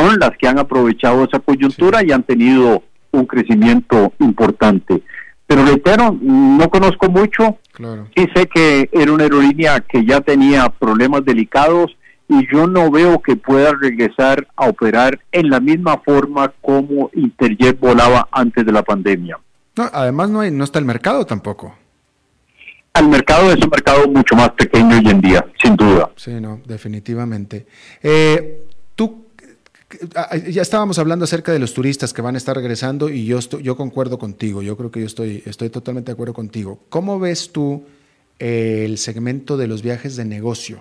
son las que han aprovechado esa coyuntura sí. y han tenido un crecimiento importante. Pero reitero, no conozco mucho, claro. sí sé que era una aerolínea que ya tenía problemas delicados y yo no veo que pueda regresar a operar en la misma forma como Interjet volaba antes de la pandemia. No, además no hay, no está el mercado tampoco. Al mercado es un mercado mucho más pequeño hoy en día, sin duda. Sí, no, definitivamente. Eh, Tú... Ya estábamos hablando acerca de los turistas que van a estar regresando y yo estoy, yo concuerdo contigo, yo creo que yo estoy, estoy totalmente de acuerdo contigo. ¿Cómo ves tú el segmento de los viajes de negocio?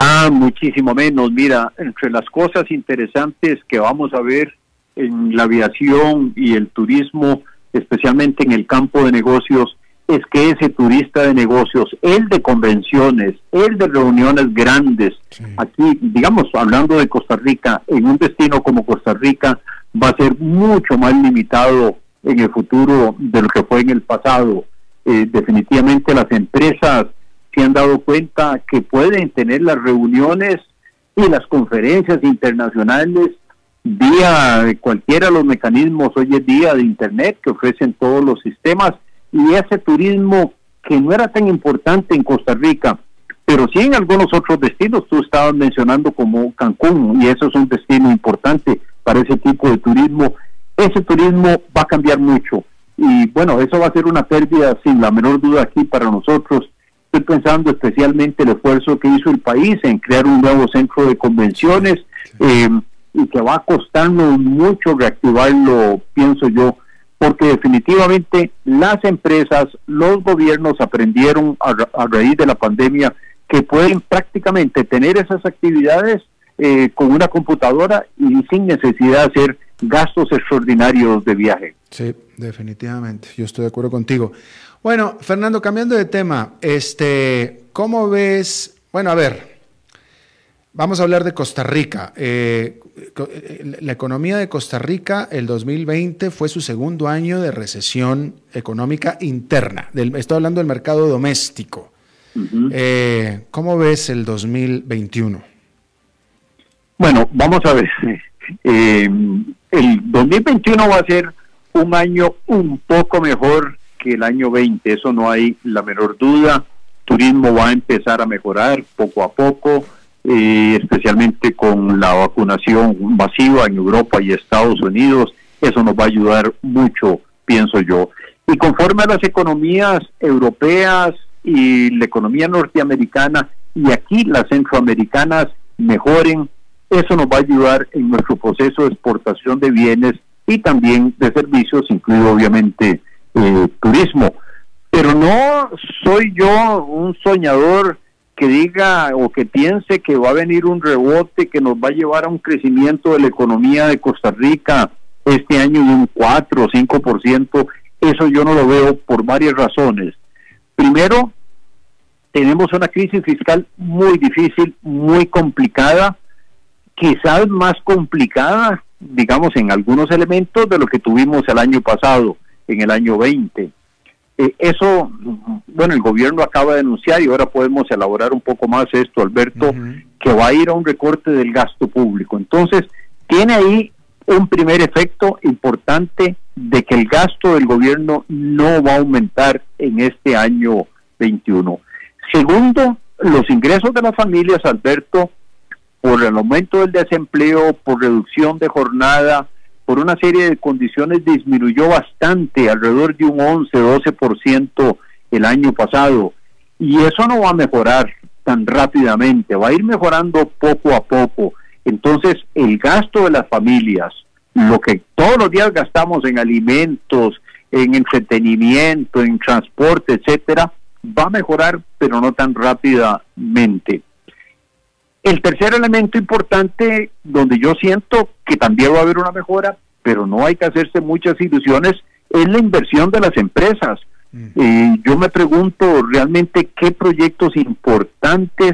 Ah, muchísimo menos. Mira, entre las cosas interesantes que vamos a ver en la aviación y el turismo, especialmente en el campo de negocios, es que ese turista de negocios, el de convenciones, el de reuniones grandes, sí. aquí, digamos, hablando de Costa Rica, en un destino como Costa Rica, va a ser mucho más limitado en el futuro de lo que fue en el pasado. Eh, definitivamente las empresas se han dado cuenta que pueden tener las reuniones y las conferencias internacionales vía cualquiera de los mecanismos hoy en día de Internet que ofrecen todos los sistemas. Y ese turismo que no era tan importante en Costa Rica, pero sí en algunos otros destinos, tú estabas mencionando como Cancún, y eso es un destino importante para ese tipo de turismo, ese turismo va a cambiar mucho, y bueno, eso va a ser una pérdida sin la menor duda aquí para nosotros. Estoy pensando especialmente el esfuerzo que hizo el país en crear un nuevo centro de convenciones, eh, y que va a costarnos mucho reactivarlo, pienso yo, porque definitivamente las empresas, los gobiernos aprendieron a, ra- a raíz de la pandemia que pueden prácticamente tener esas actividades eh, con una computadora y sin necesidad de hacer gastos extraordinarios de viaje. Sí, definitivamente, yo estoy de acuerdo contigo. Bueno, Fernando, cambiando de tema, este, ¿cómo ves? Bueno, a ver, vamos a hablar de Costa Rica. Eh, La economía de Costa Rica, el dos mil veinte, fue su segundo año de recesión económica interna. Del, estoy hablando del mercado doméstico. Uh-huh. Eh, ¿Cómo ves el dos mil veintiuno? Bueno, vamos a ver. Eh, el dos mil veintiuno va a ser un año un poco mejor que el año veinte. Eso no hay la menor duda. Turismo va a empezar a mejorar poco a poco. Eh, especialmente con la vacunación masiva en Europa y Estados Unidos, eso nos va a ayudar mucho, pienso yo. Y conforme a las economías europeas y la economía norteamericana y aquí las centroamericanas mejoren, eso nos va a ayudar en nuestro proceso de exportación de bienes y también de servicios, incluido obviamente eh, turismo. Pero no soy yo un soñador que diga o que piense que va a venir un rebote que nos va a llevar a un crecimiento de la economía de Costa Rica este año de un cuatro o cinco por ciento, eso yo no lo veo por varias razones. Primero, tenemos una crisis fiscal muy difícil, muy complicada, quizás más complicada, digamos, en algunos elementos de lo que tuvimos el año pasado, en el año veinte. Eso, bueno, el gobierno acaba de anunciar, y ahora podemos elaborar un poco más esto, Alberto, uh-huh. que va a ir a un recorte del gasto público. Entonces, tiene ahí un primer efecto importante de que el gasto del gobierno no va a aumentar en este año veintiuno. Segundo, los ingresos de las familias, Alberto, por el aumento del desempleo, por reducción de jornada, por una serie de condiciones disminuyó bastante, alrededor de un once, doce por ciento el año pasado, y eso no va a mejorar tan rápidamente, va a ir mejorando poco a poco. Entonces, el gasto de las familias, lo que todos los días gastamos en alimentos, en entretenimiento, en transporte, etcétera, va a mejorar, pero no tan rápidamente. El tercer elemento importante, donde yo siento que también va a haber una mejora, pero no hay que hacerse muchas ilusiones, es la inversión de las empresas. Mm. Eh, yo me pregunto realmente qué proyectos importantes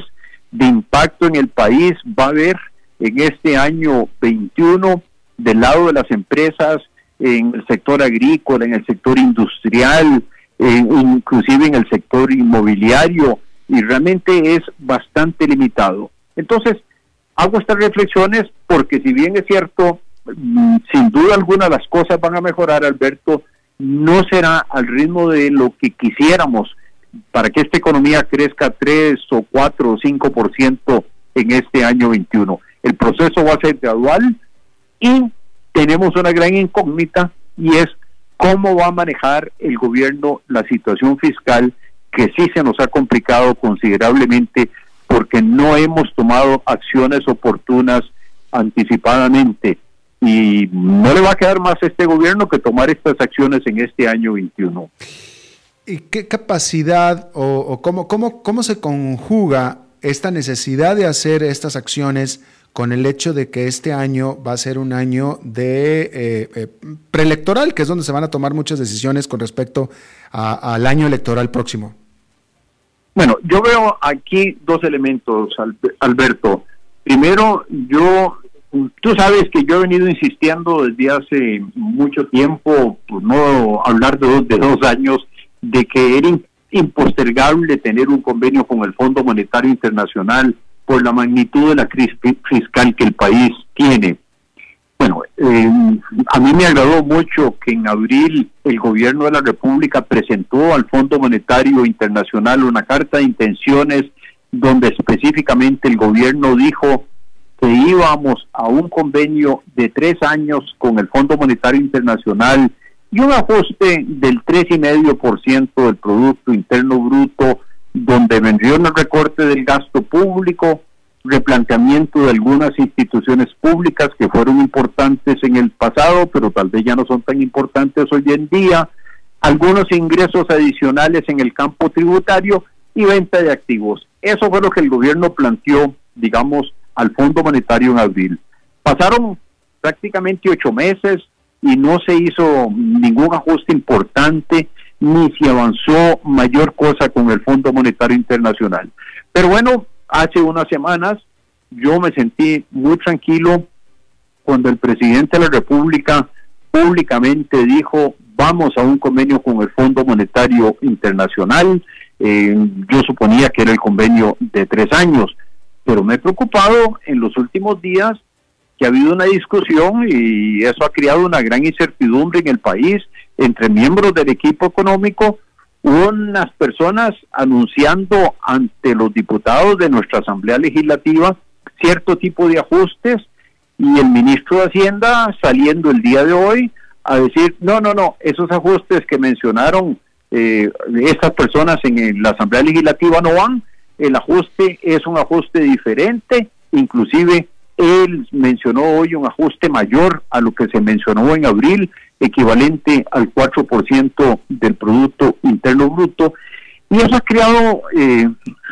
de impacto en el país va a haber en este año veintiuno del lado de las empresas, en el sector agrícola, en el sector industrial, eh, inclusive en el sector inmobiliario, y realmente es bastante limitado. Entonces, Hago estas reflexiones porque si bien es cierto, sin duda alguna las cosas van a mejorar, Alberto, no será al ritmo de lo que quisiéramos para que esta economía crezca tres o cuatro o cinco por ciento en este año veintiuno. El proceso va a ser gradual y tenemos una gran incógnita, y es cómo va a manejar el gobierno la situación fiscal, que sí se nos ha complicado considerablemente porque no hemos tomado acciones oportunas anticipadamente, y no le va a quedar más a este gobierno que tomar estas acciones en este año veintiuno. ¿Y qué capacidad o, o cómo, cómo, cómo se conjuga esta necesidad de hacer estas acciones con el hecho de que este año va a ser un año de eh, eh, preelectoral, que es donde se van a tomar muchas decisiones con respecto a, al año electoral próximo? Bueno, yo veo aquí dos elementos, Alberto. Primero, yo, tú sabes que yo he venido insistiendo desde hace mucho tiempo, por no hablar de dos, de dos años, de que era impostergable tener un convenio con el Fondo Monetario Internacional por la magnitud de la crisis fiscal que el país tiene. Bueno, eh, a mí me agradó mucho que en abril el gobierno de la República presentó al Fondo Monetario Internacional una carta de intenciones donde específicamente el gobierno dijo que íbamos a un convenio de tres años con el Fondo Monetario Internacional y un ajuste del tres coma cinco por ciento del Producto Interno Bruto, donde vendría un recorte del gasto público, replanteamiento de algunas instituciones públicas que fueron importantes en el pasado, pero tal vez ya no son tan importantes hoy en día, algunos ingresos adicionales en el campo tributario y venta de activos. Eso fue lo que el gobierno planteó, digamos, al Fondo Monetario en abril. Pasaron prácticamente ocho meses y no se hizo ningún ajuste importante, ni se avanzó mayor cosa con el Fondo Monetario Internacional. Pero bueno, hace unas semanas yo me sentí muy tranquilo cuando el presidente de la República públicamente dijo: vamos a un convenio con el Fondo Monetario Internacional. Eh, yo suponía que era el convenio de tres años, pero me he preocupado en los últimos días que ha habido una discusión, y eso ha creado una gran incertidumbre en el país entre miembros del equipo económico, unas personas anunciando ante los diputados de nuestra Asamblea Legislativa cierto tipo de ajustes, y el ministro de Hacienda saliendo el día de hoy a decir, no, no, no, esos ajustes que mencionaron eh, estas personas en la Asamblea Legislativa no van, el ajuste es un ajuste diferente, inclusive él mencionó hoy un ajuste mayor a lo que se mencionó en abril, equivalente al cuatro por ciento del Producto Interno Bruto, y eso ha creado, eh,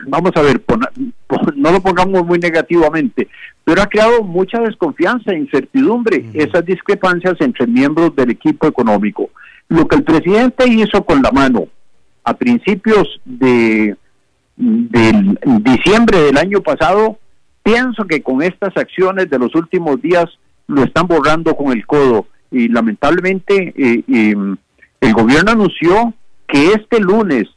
vamos a ver, pon, pon, no lo pongamos muy negativamente, pero ha creado mucha desconfianza e incertidumbre, mm. esas discrepancias entre miembros del equipo económico. Lo que el presidente hizo con la mano a principios de del diciembre del año pasado, pienso que con estas acciones de los últimos días lo están borrando con el codo. Y lamentablemente eh, eh, el gobierno anunció que este lunes,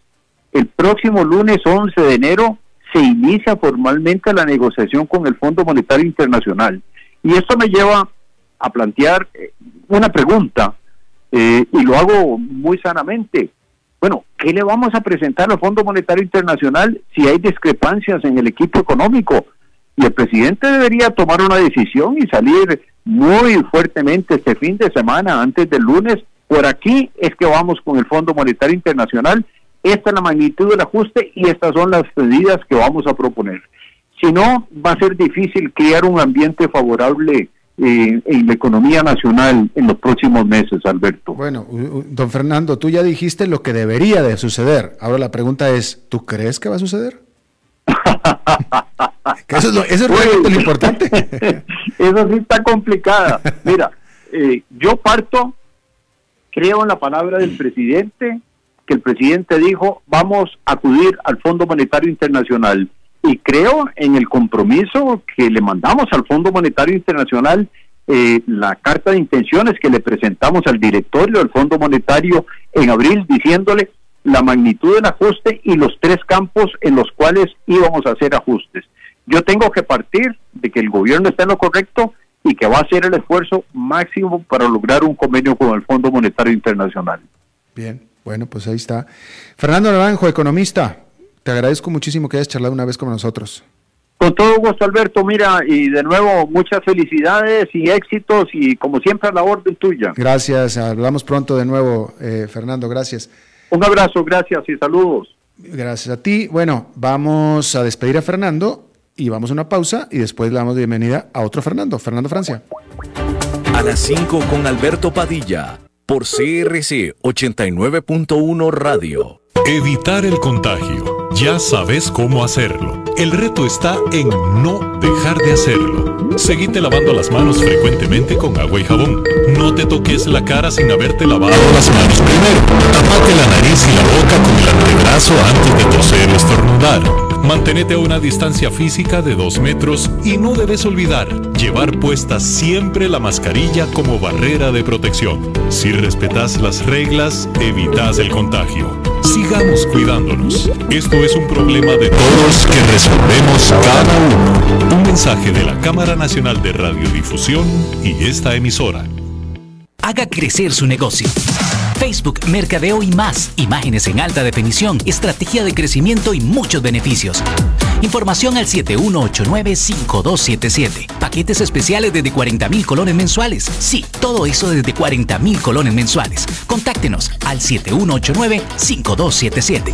el próximo lunes once de enero, se inicia formalmente la negociación con el Fondo Monetario Internacional. Y esto me lleva a plantear una pregunta, eh, y lo hago muy sanamente. Bueno, ¿qué le vamos a presentar al Fondo Monetario Internacional si hay discrepancias en el equipo económico? Y el presidente debería tomar una decisión y salir muy fuertemente este fin de semana, antes del lunes, por aquí es que vamos con el Fondo Monetario Internacional, esta es la magnitud del ajuste y estas son las medidas que vamos a proponer. Si no, va a ser difícil crear un ambiente favorable eh, en la economía nacional en los próximos meses, Alberto. Bueno, don Fernando, tú ya dijiste lo que debería de suceder. Ahora la pregunta es, ¿tú crees que va a suceder? Que eso es, lo, eso es realmente lo importante. Eso sí está complicada. Mira, eh, yo parto, creo en la palabra del presidente, que el presidente dijo, vamos a acudir al Fondo Monetario Internacional, y creo en el compromiso que le mandamos al Fondo Monetario Internacional, eh, la carta de intenciones que le presentamos al directorio del Fondo Monetario en abril, diciéndole la magnitud del ajuste y los tres campos en los cuales íbamos a hacer ajustes. Yo tengo que partir de que el gobierno está en lo correcto y que va a hacer el esfuerzo máximo para lograr un convenio con el Fondo Monetario Internacional. Bien, bueno, pues ahí está. Fernando Naranjo, economista, te agradezco muchísimo que hayas charlado una vez con nosotros. Con todo gusto, Alberto. Mira, y de nuevo, muchas felicidades y éxitos, y como siempre, a la orden tuya. Gracias, hablamos pronto de nuevo, eh, Fernando, gracias. Un abrazo, gracias y saludos. Gracias a ti. Bueno, vamos a despedir a Fernando y vamos a una pausa y después le damos bienvenida a otro Fernando, Fernando Francia. A las cinco con Alberto Padilla, por C R C ochenta y nueve punto uno Radio. Evitar el contagio. Ya sabes cómo hacerlo. El reto está en no dejar de hacerlo. Seguite lavando las manos frecuentemente con agua y jabón. No te toques la cara sin haberte lavado las manos primero. Tápate la nariz y la boca con el antebrazo antes de toser o estornudar. Mantenete a una distancia física de dos metros y no debes olvidar llevar puesta siempre la mascarilla como barrera de protección. Si respetas las reglas, evitas el contagio. Sigamos cuidándonos. Esto es un problema de todos que resolvemos cada uno. Un mensaje de la Cámara Nacional de Radiodifusión y esta emisora. Haga crecer su negocio. Facebook, mercadeo y más, imágenes en alta definición, estrategia de crecimiento y muchos beneficios. Información al siete uno ocho nueve cinco dos siete siete. Paquetes especiales desde cuarenta mil colones mensuales. Sí, todo eso desde cuarenta mil colones mensuales. Contáctenos al siete uno ocho nueve cinco dos siete siete.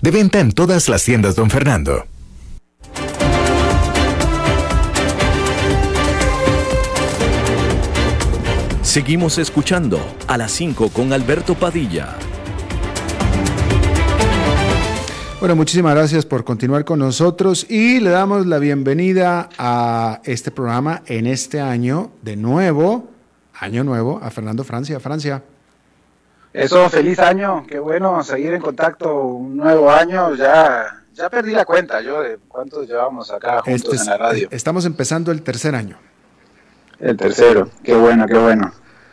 De venta en todas las tiendas Don Fernando. Seguimos escuchando a las cinco con Alberto Padilla. Bueno, muchísimas gracias por continuar con nosotros y le damos la bienvenida a este programa en este año, de nuevo, año nuevo, a Fernando Francia. Francia. Eso, feliz año, qué bueno seguir en contacto, un nuevo año, ya, ya perdí la cuenta yo de cuántos llevamos acá juntos este es, en la radio. Estamos empezando el tercer año. El tercero, qué bueno, qué bueno.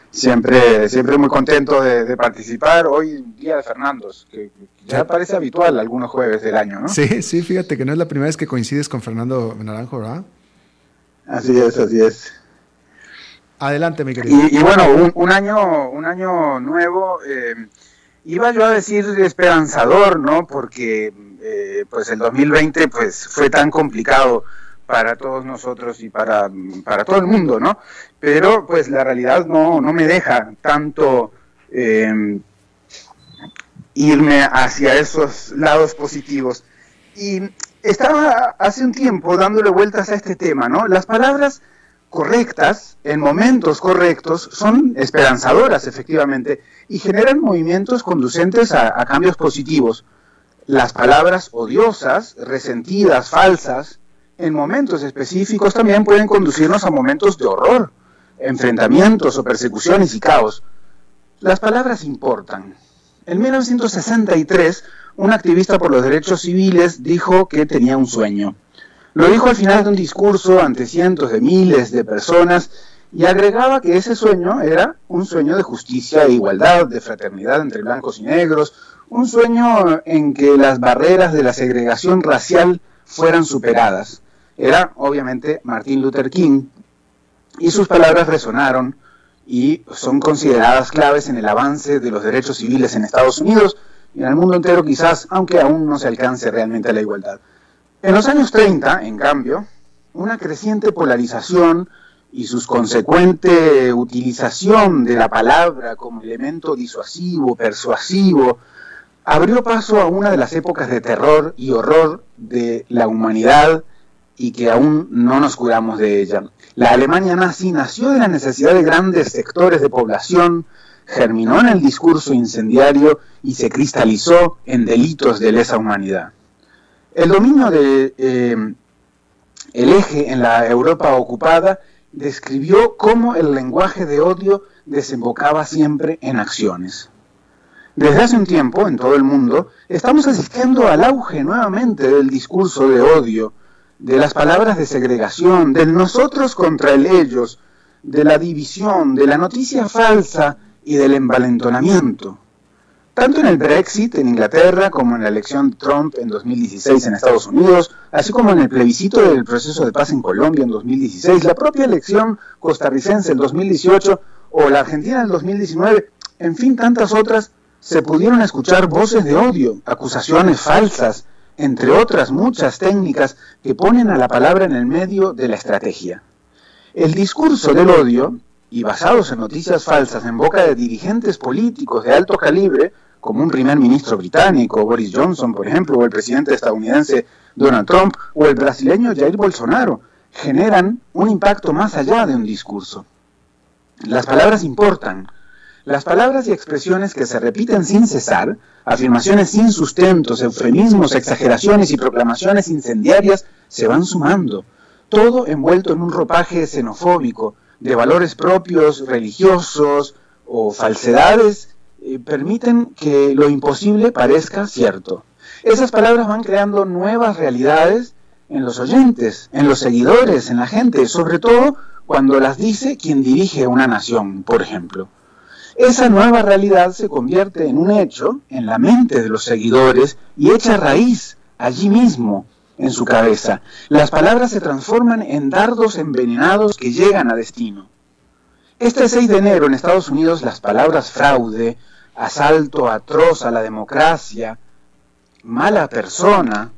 Siempre siempre muy contento de, de participar, hoy día de Fernandos, que ya parece habitual algunos jueves del año, ¿no? Sí, sí, fíjate que no es la primera vez que coincides con Fernando Naranjo, ¿verdad? Así es, así es. Adelante, mi querido. Y, y bueno, un, un año un año nuevo, eh, iba yo a decir esperanzador, ¿no? Porque eh, pues el dos mil veinte pues, fue tan complicado para todos nosotros y para, para todo el mundo, ¿no? Pero pues la realidad no, no me deja tanto eh, irme hacia esos lados positivos. Y estaba hace un tiempo dándole vueltas a este tema, ¿no? Las palabras correctas, en momentos correctos, son esperanzadoras, efectivamente, y generan movimientos conducentes a, a cambios positivos. Las palabras odiosas, resentidas, falsas, en momentos específicos también pueden conducirnos a momentos de horror, enfrentamientos o persecuciones y caos. Las palabras importan. En mil novecientos sesenta y tres, un activista por los derechos civiles dijo que tenía un sueño. Lo dijo al final de un discurso ante cientos de miles de personas y agregaba que ese sueño era un sueño de justicia, de igualdad, de fraternidad entre blancos y negros, un sueño en que las barreras de la segregación racial fueran superadas. Era, obviamente, Martin Luther King, y sus palabras resonaron y son consideradas claves en el avance de los derechos civiles en Estados Unidos y en el mundo entero quizás, aunque aún no se alcance realmente la igualdad. En los años treinta, en cambio, una creciente polarización y su consecuente utilización de la palabra como elemento disuasivo, persuasivo, abrió paso a una de las épocas de terror y horror de la humanidad y que aún no nos curamos de ella. La Alemania nazi nació de la necesidad de grandes sectores de población germinó en el discurso incendiario y se cristalizó en delitos de lesa humanidad. El dominio de eh, el eje en la Europa ocupada describió cómo el lenguaje de odio desembocaba siempre en acciones. Desde hace un tiempo, en todo el mundo, estamos asistiendo al auge nuevamente del discurso de odio, de las palabras de segregación, del nosotros contra el ellos, de la división, de la noticia falsa y del envalentonamiento. Tanto en el Brexit en Inglaterra como en la elección de Trump en dos mil dieciséis en Estados Unidos, así como en el plebiscito del proceso de paz en Colombia en dos mil dieciséis, la propia elección costarricense en dos mil dieciocho o la Argentina en dos mil diecinueve, en fin, tantas otras, se pudieron escuchar voces de odio, acusaciones falsas, entre otras muchas técnicas que ponen a la palabra en el medio de la estrategia. El discurso del odio, y basados en noticias falsas en boca de dirigentes políticos de alto calibre, como un primer ministro británico, Boris Johnson, por ejemplo, o el presidente estadounidense Donald Trump, o el brasileño Jair Bolsonaro, generan un impacto más allá de un discurso. Las palabras importan. Las palabras y expresiones que se repiten sin cesar, afirmaciones sin sustentos, eufemismos, exageraciones y proclamaciones incendiarias, se van sumando, todo envuelto en un ropaje xenofóbico, de valores propios, religiosos o falsedades, eh, permiten que lo imposible parezca cierto. Esas palabras van creando nuevas realidades en los oyentes, en los seguidores, en la gente, sobre todo cuando las dice quien dirige una nación, por ejemplo. Esa nueva realidad se convierte en un hecho en la mente de los seguidores y echa raíz allí mismo, en su cabeza. Las palabras se transforman en dardos envenenados que llegan a destino. Este seis de enero en Estados Unidos las palabras fraude, asalto atroz a la democracia, mala persona,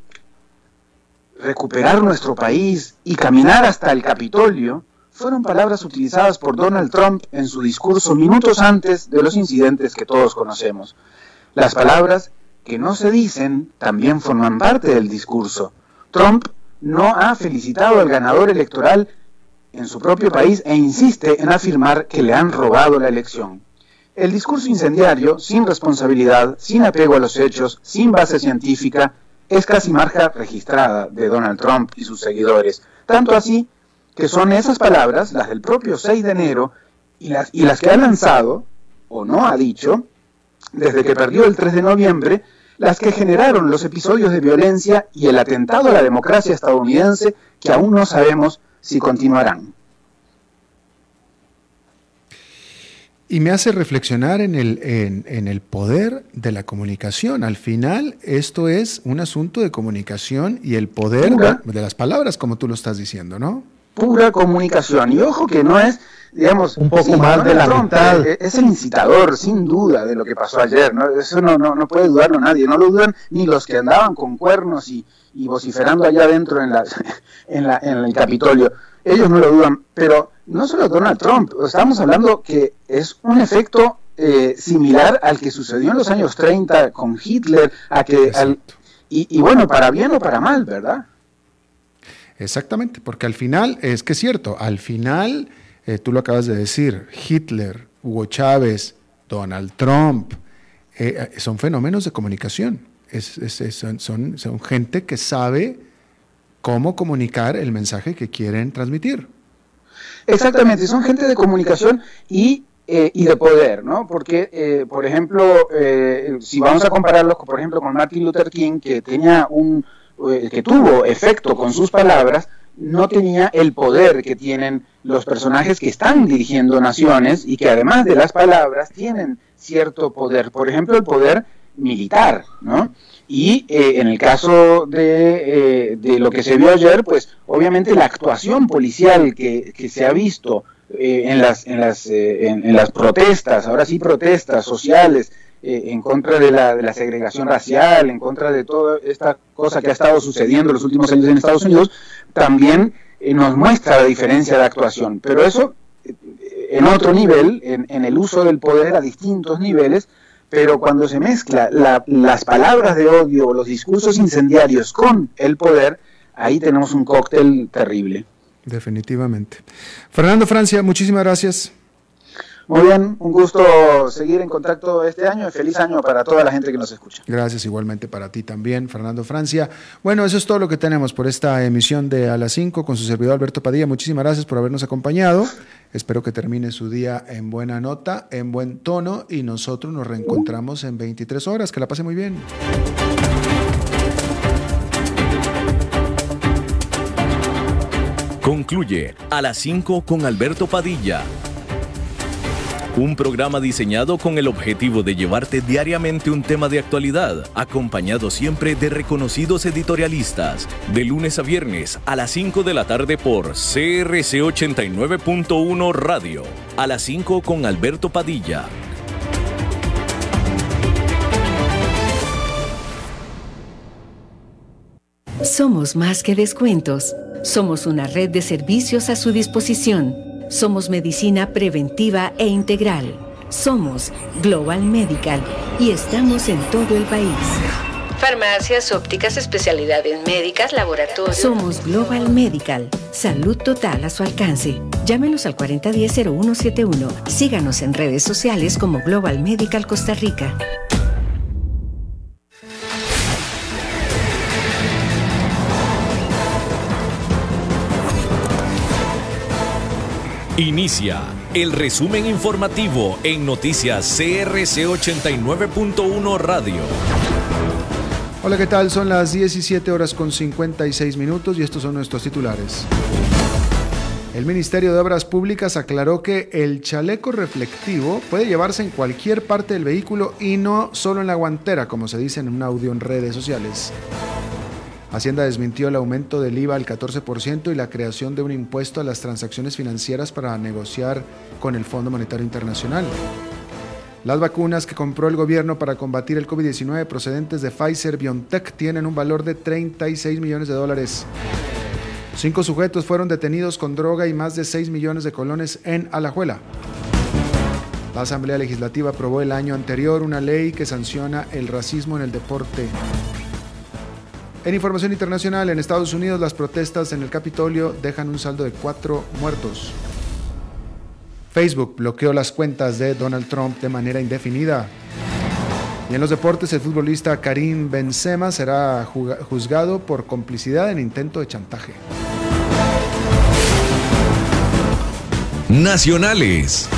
recuperar nuestro país y caminar hasta el Capitolio fueron palabras utilizadas por Donald Trump en su discurso minutos antes de los incidentes que todos conocemos. Las palabras que no se dicen también forman parte del discurso. Trump no ha felicitado al ganador electoral en su propio país e insiste en afirmar que le han robado la elección. El discurso incendiario, sin responsabilidad, sin apego a los hechos, sin base científica, es casi marca registrada de Donald Trump y sus seguidores. Tanto así que son esas palabras, las del propio seis de enero, y las, y las que ha lanzado, o no ha dicho, desde que perdió el tres de noviembre, las que generaron los episodios de violencia y el atentado a la democracia estadounidense que aún no sabemos si continuarán. Y me hace reflexionar en el, en, en el poder de la comunicación. Al final, esto es un asunto de comunicación y el poder de, de las palabras, como tú lo estás diciendo, ¿no? Pura comunicación. Y ojo que no es, digamos, un poco sí, más no de la Trump, mitad. Es, es el incitador, sin duda, de lo que pasó ayer, ¿no? Eso no, no, no puede dudarlo nadie, no lo dudan ni los que andaban con cuernos y, y vociferando allá adentro en la, en la, en el Capitolio. Ellos no lo dudan, pero no solo Donald Trump, estamos hablando que es un efecto eh, similar al que sucedió en los años treinta con Hitler, a que al, y, y bueno, para bien o para mal, ¿verdad? Exactamente, porque al final, es que es cierto, al final... Eh, tú lo acabas de decir, Hitler, Hugo Chávez, Donald Trump, eh, son fenómenos de comunicación, es, es, es, son, son, son gente que sabe cómo comunicar el mensaje que quieren transmitir. Exactamente, son gente de comunicación y, eh, y de poder, ¿no? Porque, eh, por ejemplo, eh, si vamos a compararlos, por ejemplo, con Martin Luther King, que tenía un, eh, que tuvo efecto con sus palabras, no tenía el poder que tienen los personajes que están dirigiendo naciones y que además de las palabras tienen cierto poder, por ejemplo el poder militar, ¿no? Y eh, en el caso de, eh, de lo que se vio ayer, pues obviamente la actuación policial que, que se ha visto eh, en las en las, eh, en, en las protestas, ahora sí protestas sociales, Eh, en contra de la, de la segregación racial, en contra de toda esta cosa que ha estado sucediendo en los últimos años en Estados Unidos, también eh, nos muestra la diferencia de actuación. Pero eso eh, en otro nivel, en, en el uso del poder a distintos niveles, pero cuando se mezcla la, las palabras de odio o los discursos incendiarios con el poder, ahí tenemos un cóctel terrible. Definitivamente. Fernando Francia, muchísimas gracias. Muy bien, un gusto seguir en contacto este año y feliz año para toda la gente que nos escucha. Gracias, igualmente para ti también, Fernando Francia. Bueno, eso es todo lo que tenemos por esta emisión de A las cinco con su servidor Alberto Padilla. Muchísimas gracias por habernos acompañado. Espero que termine su día en buena nota, en buen tono, y nosotros nos reencontramos en veintitrés horas. Que la pase muy bien. Concluye A las cinco con Alberto Padilla. Un programa diseñado con el objetivo de llevarte diariamente un tema de actualidad, acompañado siempre de reconocidos editorialistas, de lunes a viernes a las cinco de la tarde por C R C ochenta y nueve punto uno Radio. A las cinco con Alberto Padilla. Somos más que descuentos. Somos una red de servicios a su disposición. Somos medicina preventiva e integral. Somos Global Medical y estamos en todo el país. Farmacias, ópticas, especialidades médicas, laboratorios. Somos Global Medical. Salud total a su alcance. Llámenos al cuarenta diez cero uno setenta y uno. Síganos en redes sociales como Global Medical Costa Rica. Inicia el resumen informativo en Noticias C R C ochenta y nueve punto uno Radio. Hola, ¿qué tal? Son las diecisiete horas con cincuenta y seis minutos y estos son nuestros titulares. El Ministerio de Obras Públicas aclaró que el chaleco reflectivo puede llevarse en cualquier parte del vehículo y no solo en la guantera, como se dice en un audio en redes sociales. Hacienda desmintió el aumento del I V A al catorce por ciento y la creación de un impuesto a las transacciones financieras para negociar con el Fondo Monetario Internacional. Las vacunas que compró el gobierno para combatir el COVID diecinueve procedentes de Pfizer-BioNTech tienen un valor de treinta y seis millones de dólares. Cinco sujetos fueron detenidos con droga y más de seis millones de colones en Alajuela. La Asamblea Legislativa aprobó el año anterior una ley que sanciona el racismo en el deporte. En información internacional, en Estados Unidos, las protestas en el Capitolio dejan un saldo de cuatro muertos. Facebook bloqueó las cuentas de Donald Trump de manera indefinida. Y en los deportes, el futbolista Karim Benzema será juzgado por complicidad en intento de chantaje. Nacionales.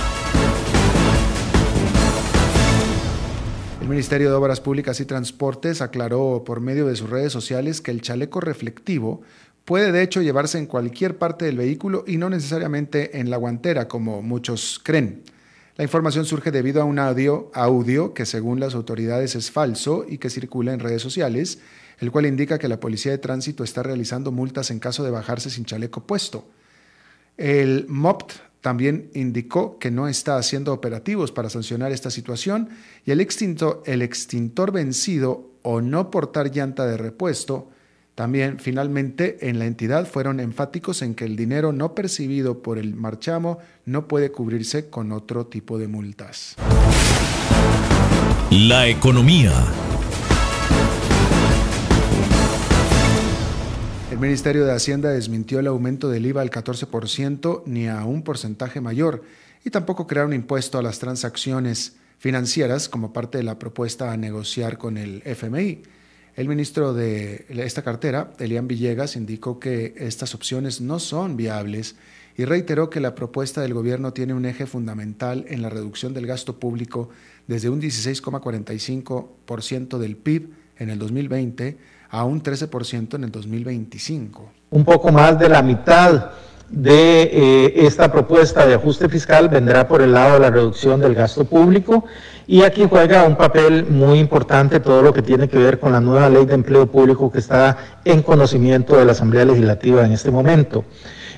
El Ministerio de Obras Públicas y Transportes aclaró por medio de sus redes sociales que el chaleco reflectivo puede de hecho llevarse en cualquier parte del vehículo y no necesariamente en la guantera, como muchos creen. La información surge debido a un audio, audio que según las autoridades es falso y que circula en redes sociales, el cual indica que la Policía de Tránsito está realizando multas en caso de bajarse sin chaleco puesto. El M O P T también indicó que no está haciendo operativos para sancionar esta situación y el extintor, el extintor vencido o no portar llanta de repuesto. También finalmente en la entidad fueron enfáticos en que el dinero no percibido por el marchamo no puede cubrirse con otro tipo de multas. La economía. El Ministerio de Hacienda desmintió el aumento del I V A al catorce por ciento ni a un porcentaje mayor y tampoco crear un impuesto a las transacciones financieras como parte de la propuesta a negociar con el F M I. El ministro de esta cartera, Elian Villegas, indicó que estas opciones no son viables y reiteró que la propuesta del gobierno tiene un eje fundamental en la reducción del gasto público desde un dieciséis coma cuarenta y cinco por ciento del P I B en el dos mil veinte a un trece por ciento en el dos mil veinticinco. Un poco más de la mitad de eh, esta propuesta de ajuste fiscal vendrá por el lado de la reducción del gasto público y aquí juega un papel muy importante todo lo que tiene que ver con la nueva ley de empleo público que está en conocimiento de la Asamblea Legislativa en este momento.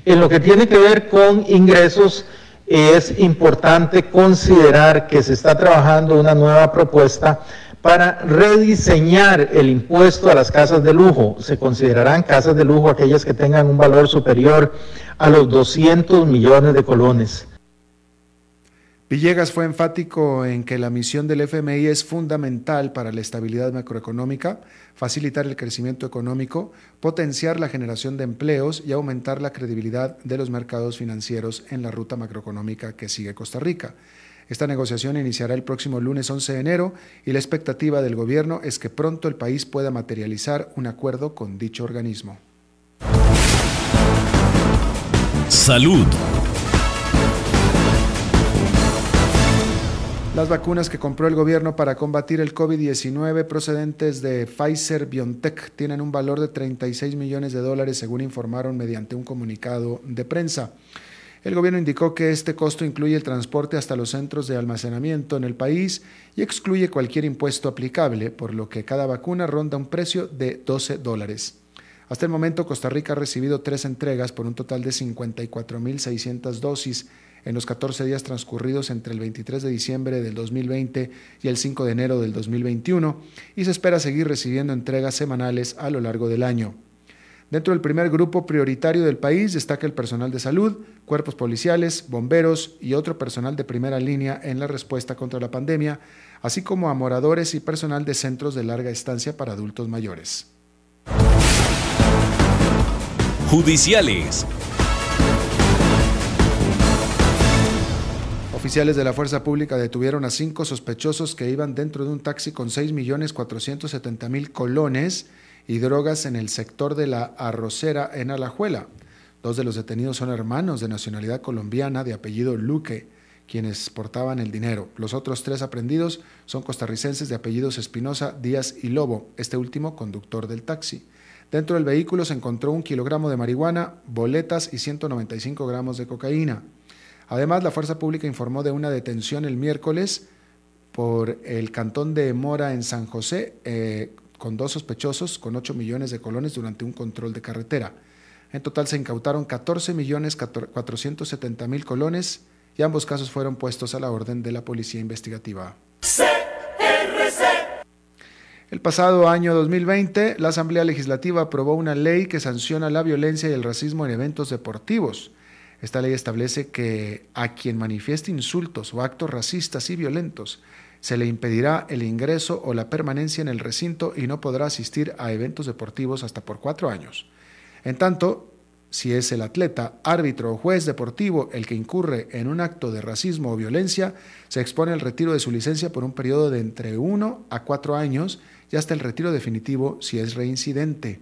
En lo que tiene que ver con ingresos, es importante considerar que se está trabajando una nueva propuesta para rediseñar el impuesto a las casas de lujo. Se considerarán casas de lujo aquellas que tengan un valor superior a los doscientos millones de colones. Villegas fue enfático en que la misión del F M I es fundamental para la estabilidad macroeconómica, facilitar el crecimiento económico, potenciar la generación de empleos y aumentar la credibilidad de los mercados financieros en la ruta macroeconómica que sigue Costa Rica. Esta negociación iniciará el próximo lunes once de enero y la expectativa del gobierno es que pronto el país pueda materializar un acuerdo con dicho organismo. Salud. Las vacunas que compró el gobierno para combatir el COVID diecinueve procedentes de Pfizer-BioNTech tienen un valor de treinta y seis millones de dólares, según informaron mediante un comunicado de prensa. El gobierno indicó que este costo incluye el transporte hasta los centros de almacenamiento en el país y excluye cualquier impuesto aplicable, por lo que cada vacuna ronda un precio de doce dólares. Hasta el momento, Costa Rica ha recibido tres entregas por un total de cincuenta y cuatro mil seiscientas dosis en los catorce días transcurridos entre el veintitrés de diciembre del dos mil veinte y el cinco de enero del dos mil veintiuno, y se espera seguir recibiendo entregas semanales a lo largo del año. Dentro del primer grupo prioritario del país destaca el personal de salud, cuerpos policiales, bomberos y otro personal de primera línea en la respuesta contra la pandemia, así como a moradores y personal de centros de larga estancia para adultos mayores. Judiciales. Oficiales de la Fuerza Pública detuvieron a cinco sospechosos que iban dentro de un taxi con seis millones cuatrocientos setenta mil colones y drogas en el sector de La Arrocera, en Alajuela. Dos de los detenidos son hermanos de nacionalidad colombiana de apellido Luque, quienes portaban el dinero. Los otros tres aprendidos son costarricenses de apellidos Espinosa, Díaz y Lobo, este último conductor del taxi. Dentro del vehículo se encontró un kilogramo de marihuana, boletas y ciento noventa y cinco gramos de cocaína. Además, la Fuerza Pública informó de una detención el miércoles por el cantón de Mora, en San José, eh, con dos sospechosos con ocho millones de colones durante un control de carretera. En total se incautaron catorce millones cuatrocientos setenta mil colones y ambos casos fueron puestos a la orden de la Policía Investigativa. C R C. El pasado año dos mil veinte, la Asamblea Legislativa aprobó una ley que sanciona la violencia y el racismo en eventos deportivos. Esta ley establece que a quien manifieste insultos o actos racistas y violentos se le impedirá el ingreso o la permanencia en el recinto y no podrá asistir a eventos deportivos hasta por cuatro años. En tanto, si es el atleta, árbitro o juez deportivo el que incurre en un acto de racismo o violencia, se expone al retiro de su licencia por un periodo de entre uno a cuatro años y hasta el retiro definitivo si es reincidente.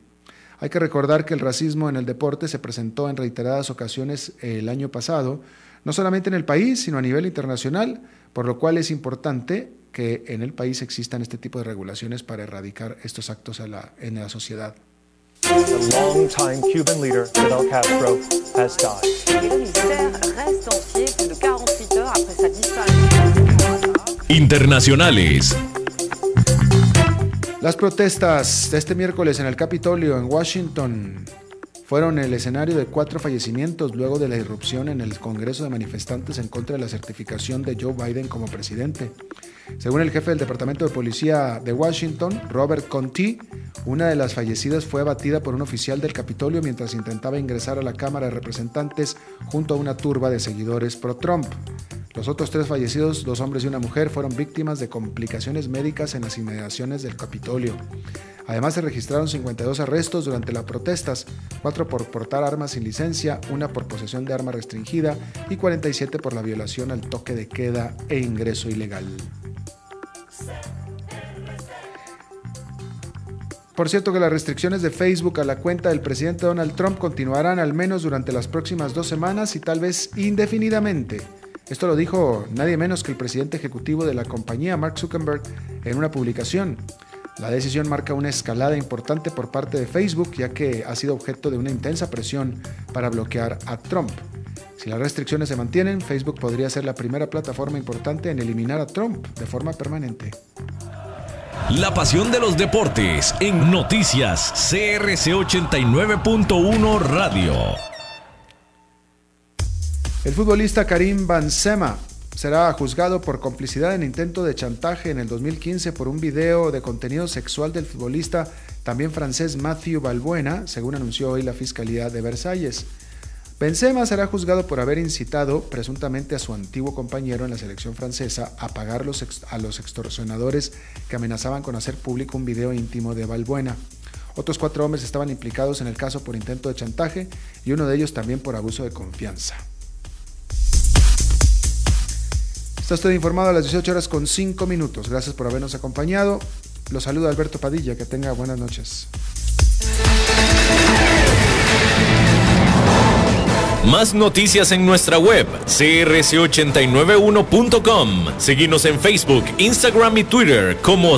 Hay que recordar que el racismo en el deporte se presentó en reiteradas ocasiones el año pasado, no solamente en el país, sino a nivel internacional, por lo cual es importante que en el país existan este tipo de regulaciones para erradicar estos actos a la, en la sociedad. Internacionales. Las protestas de este miércoles en el Capitolio, en Washington, fueron el escenario de cuatro fallecimientos luego de la irrupción en el Congreso de manifestantes en contra de la certificación de Joe Biden como presidente. Según el jefe del Departamento de Policía de Washington, Robert Conti, una de las fallecidas fue abatida por un oficial del Capitolio mientras intentaba ingresar a la Cámara de Representantes junto a una turba de seguidores pro-Trump. Los otros tres fallecidos, dos hombres y una mujer, fueron víctimas de complicaciones médicas en las inmediaciones del Capitolio. Además, se registraron cincuenta y dos arrestos durante las protestas, cuatro por portar armas sin licencia, una por posesión de arma restringida y cuarenta y siete por la violación al toque de queda e ingreso ilegal. Por cierto que las restricciones de Facebook a la cuenta del presidente Donald Trump continuarán al menos durante las próximas dos semanas y tal vez indefinidamente. Esto lo dijo nadie menos que el presidente ejecutivo de la compañía, Mark Zuckerberg, en una publicación. La decisión marca una escalada importante por parte de Facebook, ya que ha sido objeto de una intensa presión para bloquear a Trump. Si las restricciones se mantienen, Facebook podría ser la primera plataforma importante en eliminar a Trump de forma permanente. La pasión de los deportes en Noticias C R C ochenta y nueve punto uno Radio. El futbolista Karim Benzema será juzgado por complicidad en intento de chantaje en el dos mil quince por un video de contenido sexual del futbolista también francés Mathieu Valbuena, según anunció hoy la Fiscalía de Versalles. Benzema será juzgado por haber incitado presuntamente a su antiguo compañero en la selección francesa a pagar los ex- a los extorsionadores que amenazaban con hacer público un video íntimo de Valbuena. Otros cuatro hombres estaban implicados en el caso por intento de chantaje y uno de ellos también por abuso de confianza. Está usted informado a las dieciocho horas con cinco minutos. Gracias por habernos acompañado. Los saluda Alberto Padilla. Que tenga buenas noches. Más noticias en nuestra web C R C ocho noventa y uno punto com. Síguenos en Facebook, Instagram y Twitter como